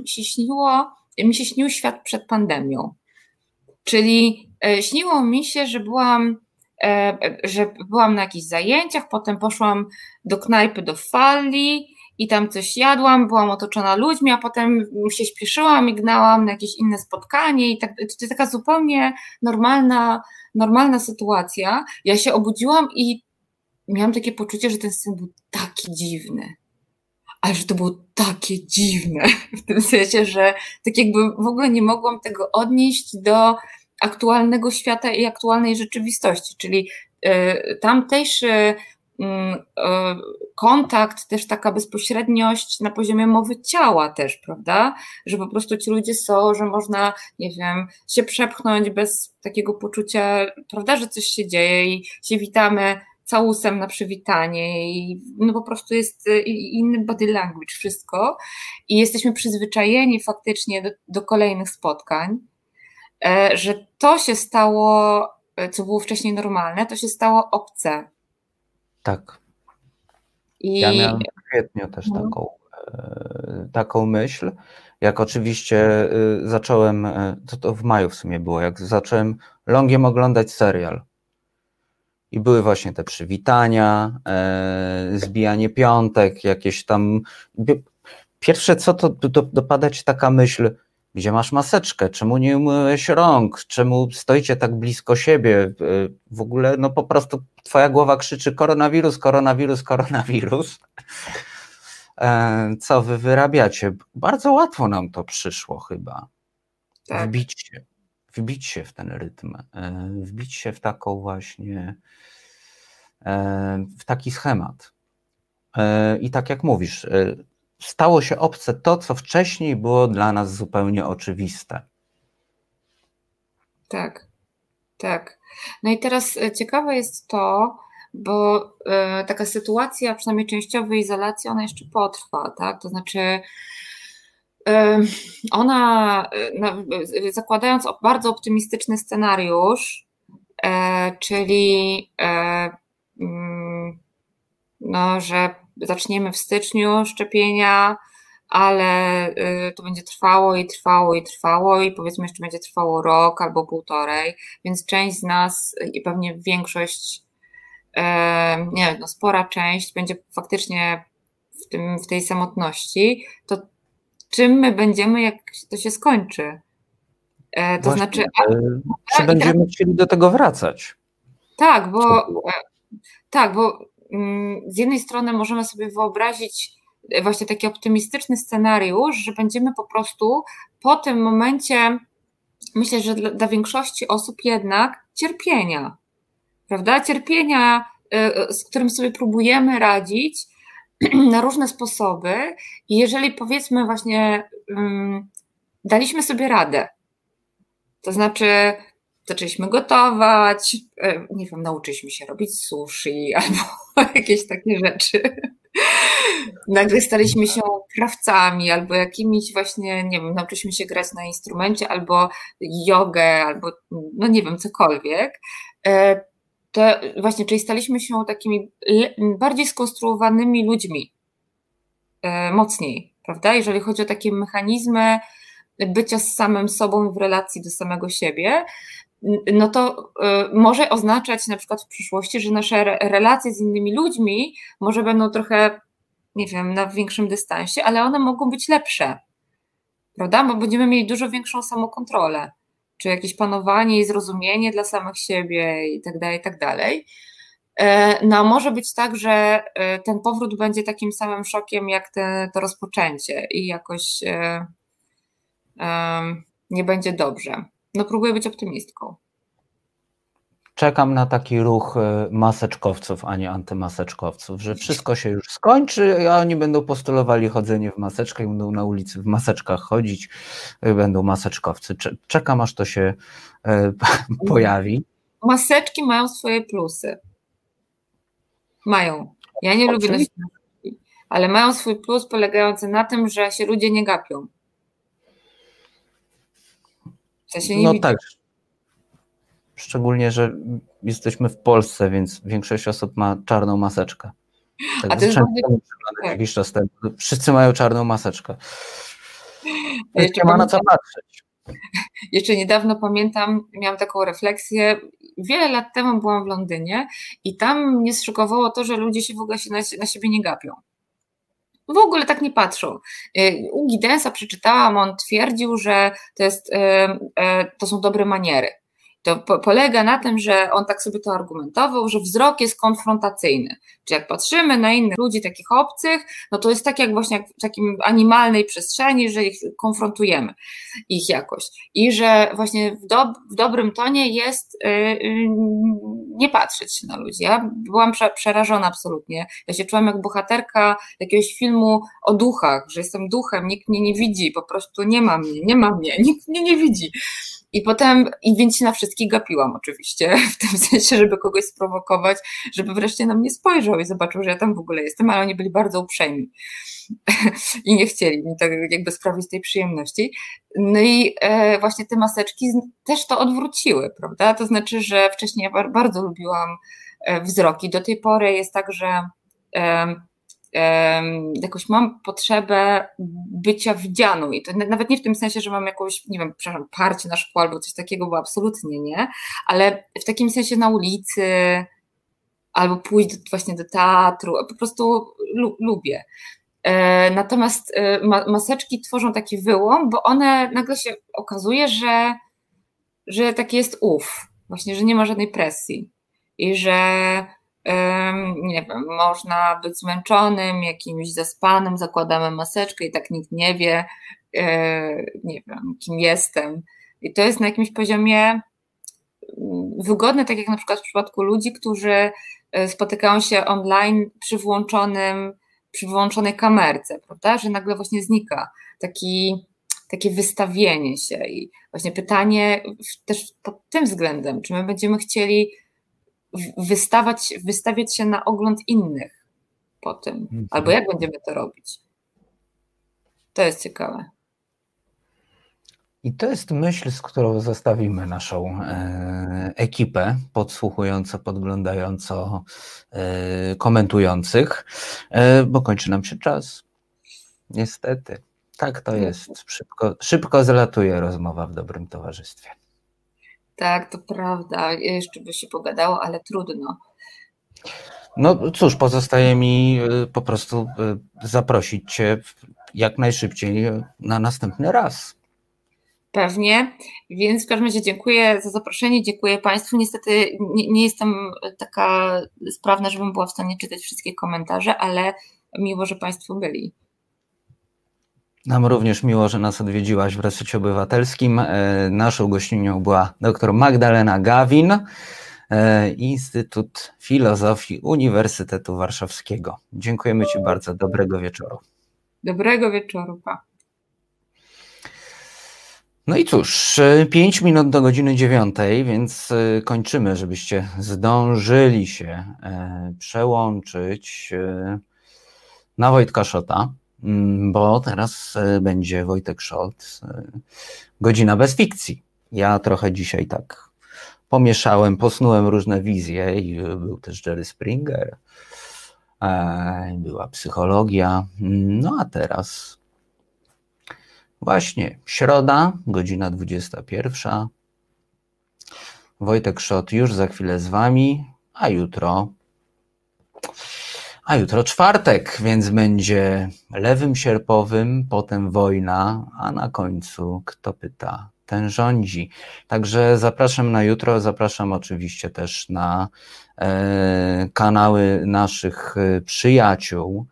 mi się śnił świat przed pandemią. Czyli śniło mi się, że byłam na jakichś zajęciach, potem poszłam do knajpy do Falli i tam coś jadłam, byłam otoczona ludźmi, a potem się śpieszyłam i gnałam na jakieś inne spotkanie i tak, to jest taka zupełnie normalna sytuacja. Ja się obudziłam i miałam takie poczucie, że ten sen był taki dziwny, ale że to było takie dziwne, w tym sensie, że tak jakby w ogóle nie mogłam tego odnieść do aktualnego świata i aktualnej rzeczywistości, czyli tamtejszy kontakt, też taka bezpośredniość na poziomie mowy ciała też, prawda, że po prostu ci ludzie są, że można, nie wiem, się przepchnąć bez takiego poczucia, prawda, że coś się dzieje i się witamy całusem na przywitanie i no po prostu jest inny body language, wszystko i jesteśmy przyzwyczajeni faktycznie do kolejnych spotkań, że to się stało, co było wcześniej normalne, to się stało obce. Tak. Ja miałem świetnie też taką myśl, jak oczywiście zacząłem, to w maju w sumie było, jak zacząłem longiem oglądać serial i były właśnie te przywitania, zbijanie piątek, jakieś tam, pierwsze co to dopada ci taka myśl, gdzie masz maseczkę, czemu nie umyłeś rąk, czemu stoicie tak blisko siebie, w ogóle no po prostu twoja głowa krzyczy koronawirus, koronawirus, koronawirus, co wy wyrabiacie, bardzo łatwo nam to przyszło chyba, tak. Wbić się w ten rytm, wbić się w taką właśnie, w taki schemat i tak jak mówisz, stało się obce to, co wcześniej było dla nas zupełnie oczywiste. Tak, tak. No i teraz ciekawe jest to, bo taka sytuacja, przynajmniej częściowej izolacji, ona jeszcze potrwa, tak? To znaczy ona, zakładając bardzo optymistyczny scenariusz, czyli no, że zaczniemy w styczniu szczepienia, ale to będzie trwało i powiedzmy jeszcze będzie trwało rok albo półtorej, więc część z nas i pewnie większość, nie wiem, no spora część będzie faktycznie w tej samotności, to czym my będziemy, jak to się skończy? To właśnie, znaczy... Czy będziemy chcieli do tego wracać? Tak, bo z jednej strony możemy sobie wyobrazić właśnie taki optymistyczny scenariusz, że będziemy po prostu po tym momencie, myślę, że dla większości osób jednak cierpienia, prawda? Cierpienia, z którym sobie próbujemy radzić na różne sposoby i jeżeli powiedzmy właśnie daliśmy sobie radę, to znaczy... Zaczęliśmy gotować, nie wiem, nauczyliśmy się robić sushi albo jakieś takie rzeczy. Nagle staliśmy się krawcami albo jakimiś właśnie, nie wiem, nauczyliśmy się grać na instrumencie albo jogę, albo no nie wiem, cokolwiek. To właśnie, czyli staliśmy się takimi bardziej skonstruowanymi ludźmi, mocniej, prawda? Jeżeli chodzi o takie mechanizmy bycia z samym sobą w relacji do samego siebie, no to może oznaczać na przykład w przyszłości, że nasze relacje z innymi ludźmi może będą trochę, nie wiem, na większym dystansie, ale one mogą być lepsze. prawda? Bo będziemy mieli dużo większą samokontrolę, czy jakieś panowanie i zrozumienie dla samych siebie i tak dalej, no a może być tak, że ten powrót będzie takim samym szokiem jak to rozpoczęcie i jakoś nie będzie dobrze. No próbuję być optymistką. Czekam na taki ruch maseczkowców, a nie antymaseczkowców, że wszystko się już skończy, a oni będą postulowali chodzenie w maseczkach, będą na ulicy w maseczkach chodzić, będą maseczkowcy. Czekam, aż to się pojawi. Maseczki mają swoje plusy. Mają. Ja nie lubię nosić maseczki, ale mają swój plus polegający na tym, że się ludzie nie gapią. Ja się nie widzę. Tak. Szczególnie, że jesteśmy w Polsce, więc większość osób ma czarną maseczkę. Tak. A ty jakiś czas temu. Wszyscy mają czarną maseczkę. Nie ma na co patrzeć. Jeszcze niedawno pamiętam, miałam taką refleksję. Wiele lat temu byłam w Londynie i tam mnie zszokowało to, że ludzie się w ogóle na siebie nie gapią. W ogóle tak nie patrzą. U Giddensa przeczytałam, on twierdził, że to są dobre maniery. To polega na tym, że on tak sobie to argumentował, że wzrok jest konfrontacyjny. Czyli jak patrzymy na innych ludzi, takich obcych, no to jest tak jak właśnie w takim animalnej przestrzeni, że ich konfrontujemy, ich jakoś. I że właśnie w dobrym tonie jest nie patrzeć się na ludzi. Ja byłam przerażona absolutnie. Ja się czułam jak bohaterka jakiegoś filmu o duchach, że jestem duchem, nikt mnie nie widzi, po prostu nie ma mnie, nikt mnie nie widzi. Więc się na wszystkich gapiłam oczywiście, w tym sensie, żeby kogoś sprowokować, żeby wreszcie na mnie spojrzał i zobaczył, że ja tam w ogóle jestem, ale oni byli bardzo uprzejmi i nie chcieli mi tak jakby sprawić tej przyjemności. No i właśnie te maseczki też to odwróciły, prawda? To znaczy, że wcześniej ja bardzo lubiłam wzroki. Do tej pory jest tak, że jakoś mam potrzebę bycia widzianą i to nawet nie w tym sensie, że mam jakąś, nie wiem, przepraszam, parcie na szkło albo coś takiego, bo absolutnie nie, ale w takim sensie na ulicy albo pójść właśnie do teatru, po prostu lubię. Natomiast maseczki tworzą taki wyłom, bo one nagle się okazuje, że taki jest właśnie, że nie ma żadnej presji i że nie wiem, można być zmęczonym, jakimś zaspanym, zakładamy maseczkę i tak nikt nie wie, nie wiem, kim jestem. I to jest na jakimś poziomie wygodne, tak jak na przykład w przypadku ludzi, którzy spotykają się online przy włączonej kamerce, prawda, że nagle właśnie znika takie wystawienie się i właśnie pytanie też pod tym względem, czy my będziemy chcieli wystawiać się na ogląd innych po tym, albo jak będziemy to robić. To jest ciekawe. I to jest myśl, z którą zostawimy naszą ekipę podsłuchująco, podglądająco komentujących, bo kończy nam się czas. Niestety. Tak to jest. Szybko zlatuje rozmowa w dobrym towarzystwie. Tak, to prawda, jeszcze by się pogadało, ale trudno. No cóż, pozostaje mi po prostu zaprosić Cię jak najszybciej na następny raz. Pewnie, więc w każdym razie dziękuję za zaproszenie, dziękuję Państwu. Niestety nie jestem taka sprawna, żebym była w stanie czytać wszystkie komentarze, ale miło, że Państwo byli. Nam również miło, że nas odwiedziłaś w Resecie Obywatelskim. Naszą gościnią była dr Magdalena Gawin, Instytut Filozofii Uniwersytetu Warszawskiego. Dziękujemy Ci bardzo. Dobrego wieczoru. Dobrego wieczoru, pa. No i cóż, 5 minut do godziny 9:00, więc kończymy, żebyście zdążyli się przełączyć na Wojtka Szota, bo teraz będzie Wojtek Szot, godzina bez fikcji. Ja trochę dzisiaj tak pomieszałem, posnułem różne wizje i był też Jerry Springer, była psychologia, no a teraz właśnie środa, godzina 21:00. Wojtek Szot już za chwilę z Wami, a jutro... A jutro czwartek, więc będzie Lewym Sierpowym, potem wojna, a na końcu kto pyta, ten rządzi. Także zapraszam na jutro, zapraszam oczywiście też na kanały naszych przyjaciół.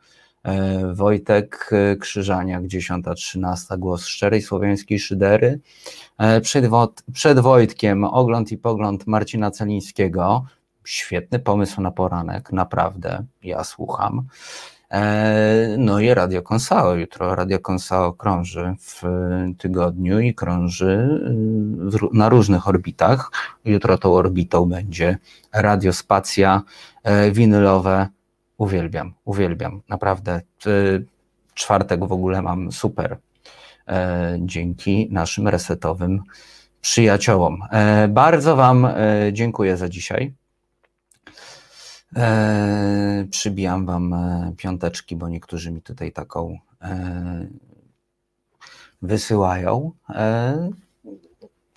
Wojtek Krzyżaniak, 10:13, głos szczerej słowiańskiej szydery. Przed Wojtkiem ogląd i pogląd Marcina Celińskiego. Świetny pomysł na poranek, naprawdę, ja słucham. No i Radio Konsao jutro. Radio Konsao krąży w tygodniu i krąży na różnych orbitach. Jutro tą orbitą będzie Radio Spacja, winylowe. Uwielbiam, uwielbiam, naprawdę. Czwartek w ogóle mam super, dzięki naszym resetowym przyjaciołom. Bardzo Wam dziękuję za dzisiaj. Przybijam Wam piąteczki, bo niektórzy mi tutaj taką wysyłają.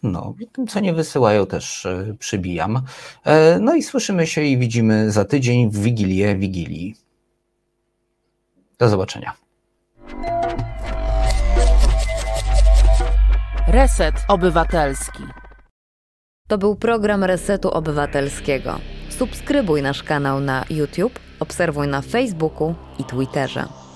No, co nie wysyłają, też przybijam. No i słyszymy się i widzimy za tydzień w Wigilię Wigilii. Do zobaczenia. Reset Obywatelski. To był program Resetu Obywatelskiego. Subskrybuj nasz kanał na YouTube, obserwuj na Facebooku i Twitterze.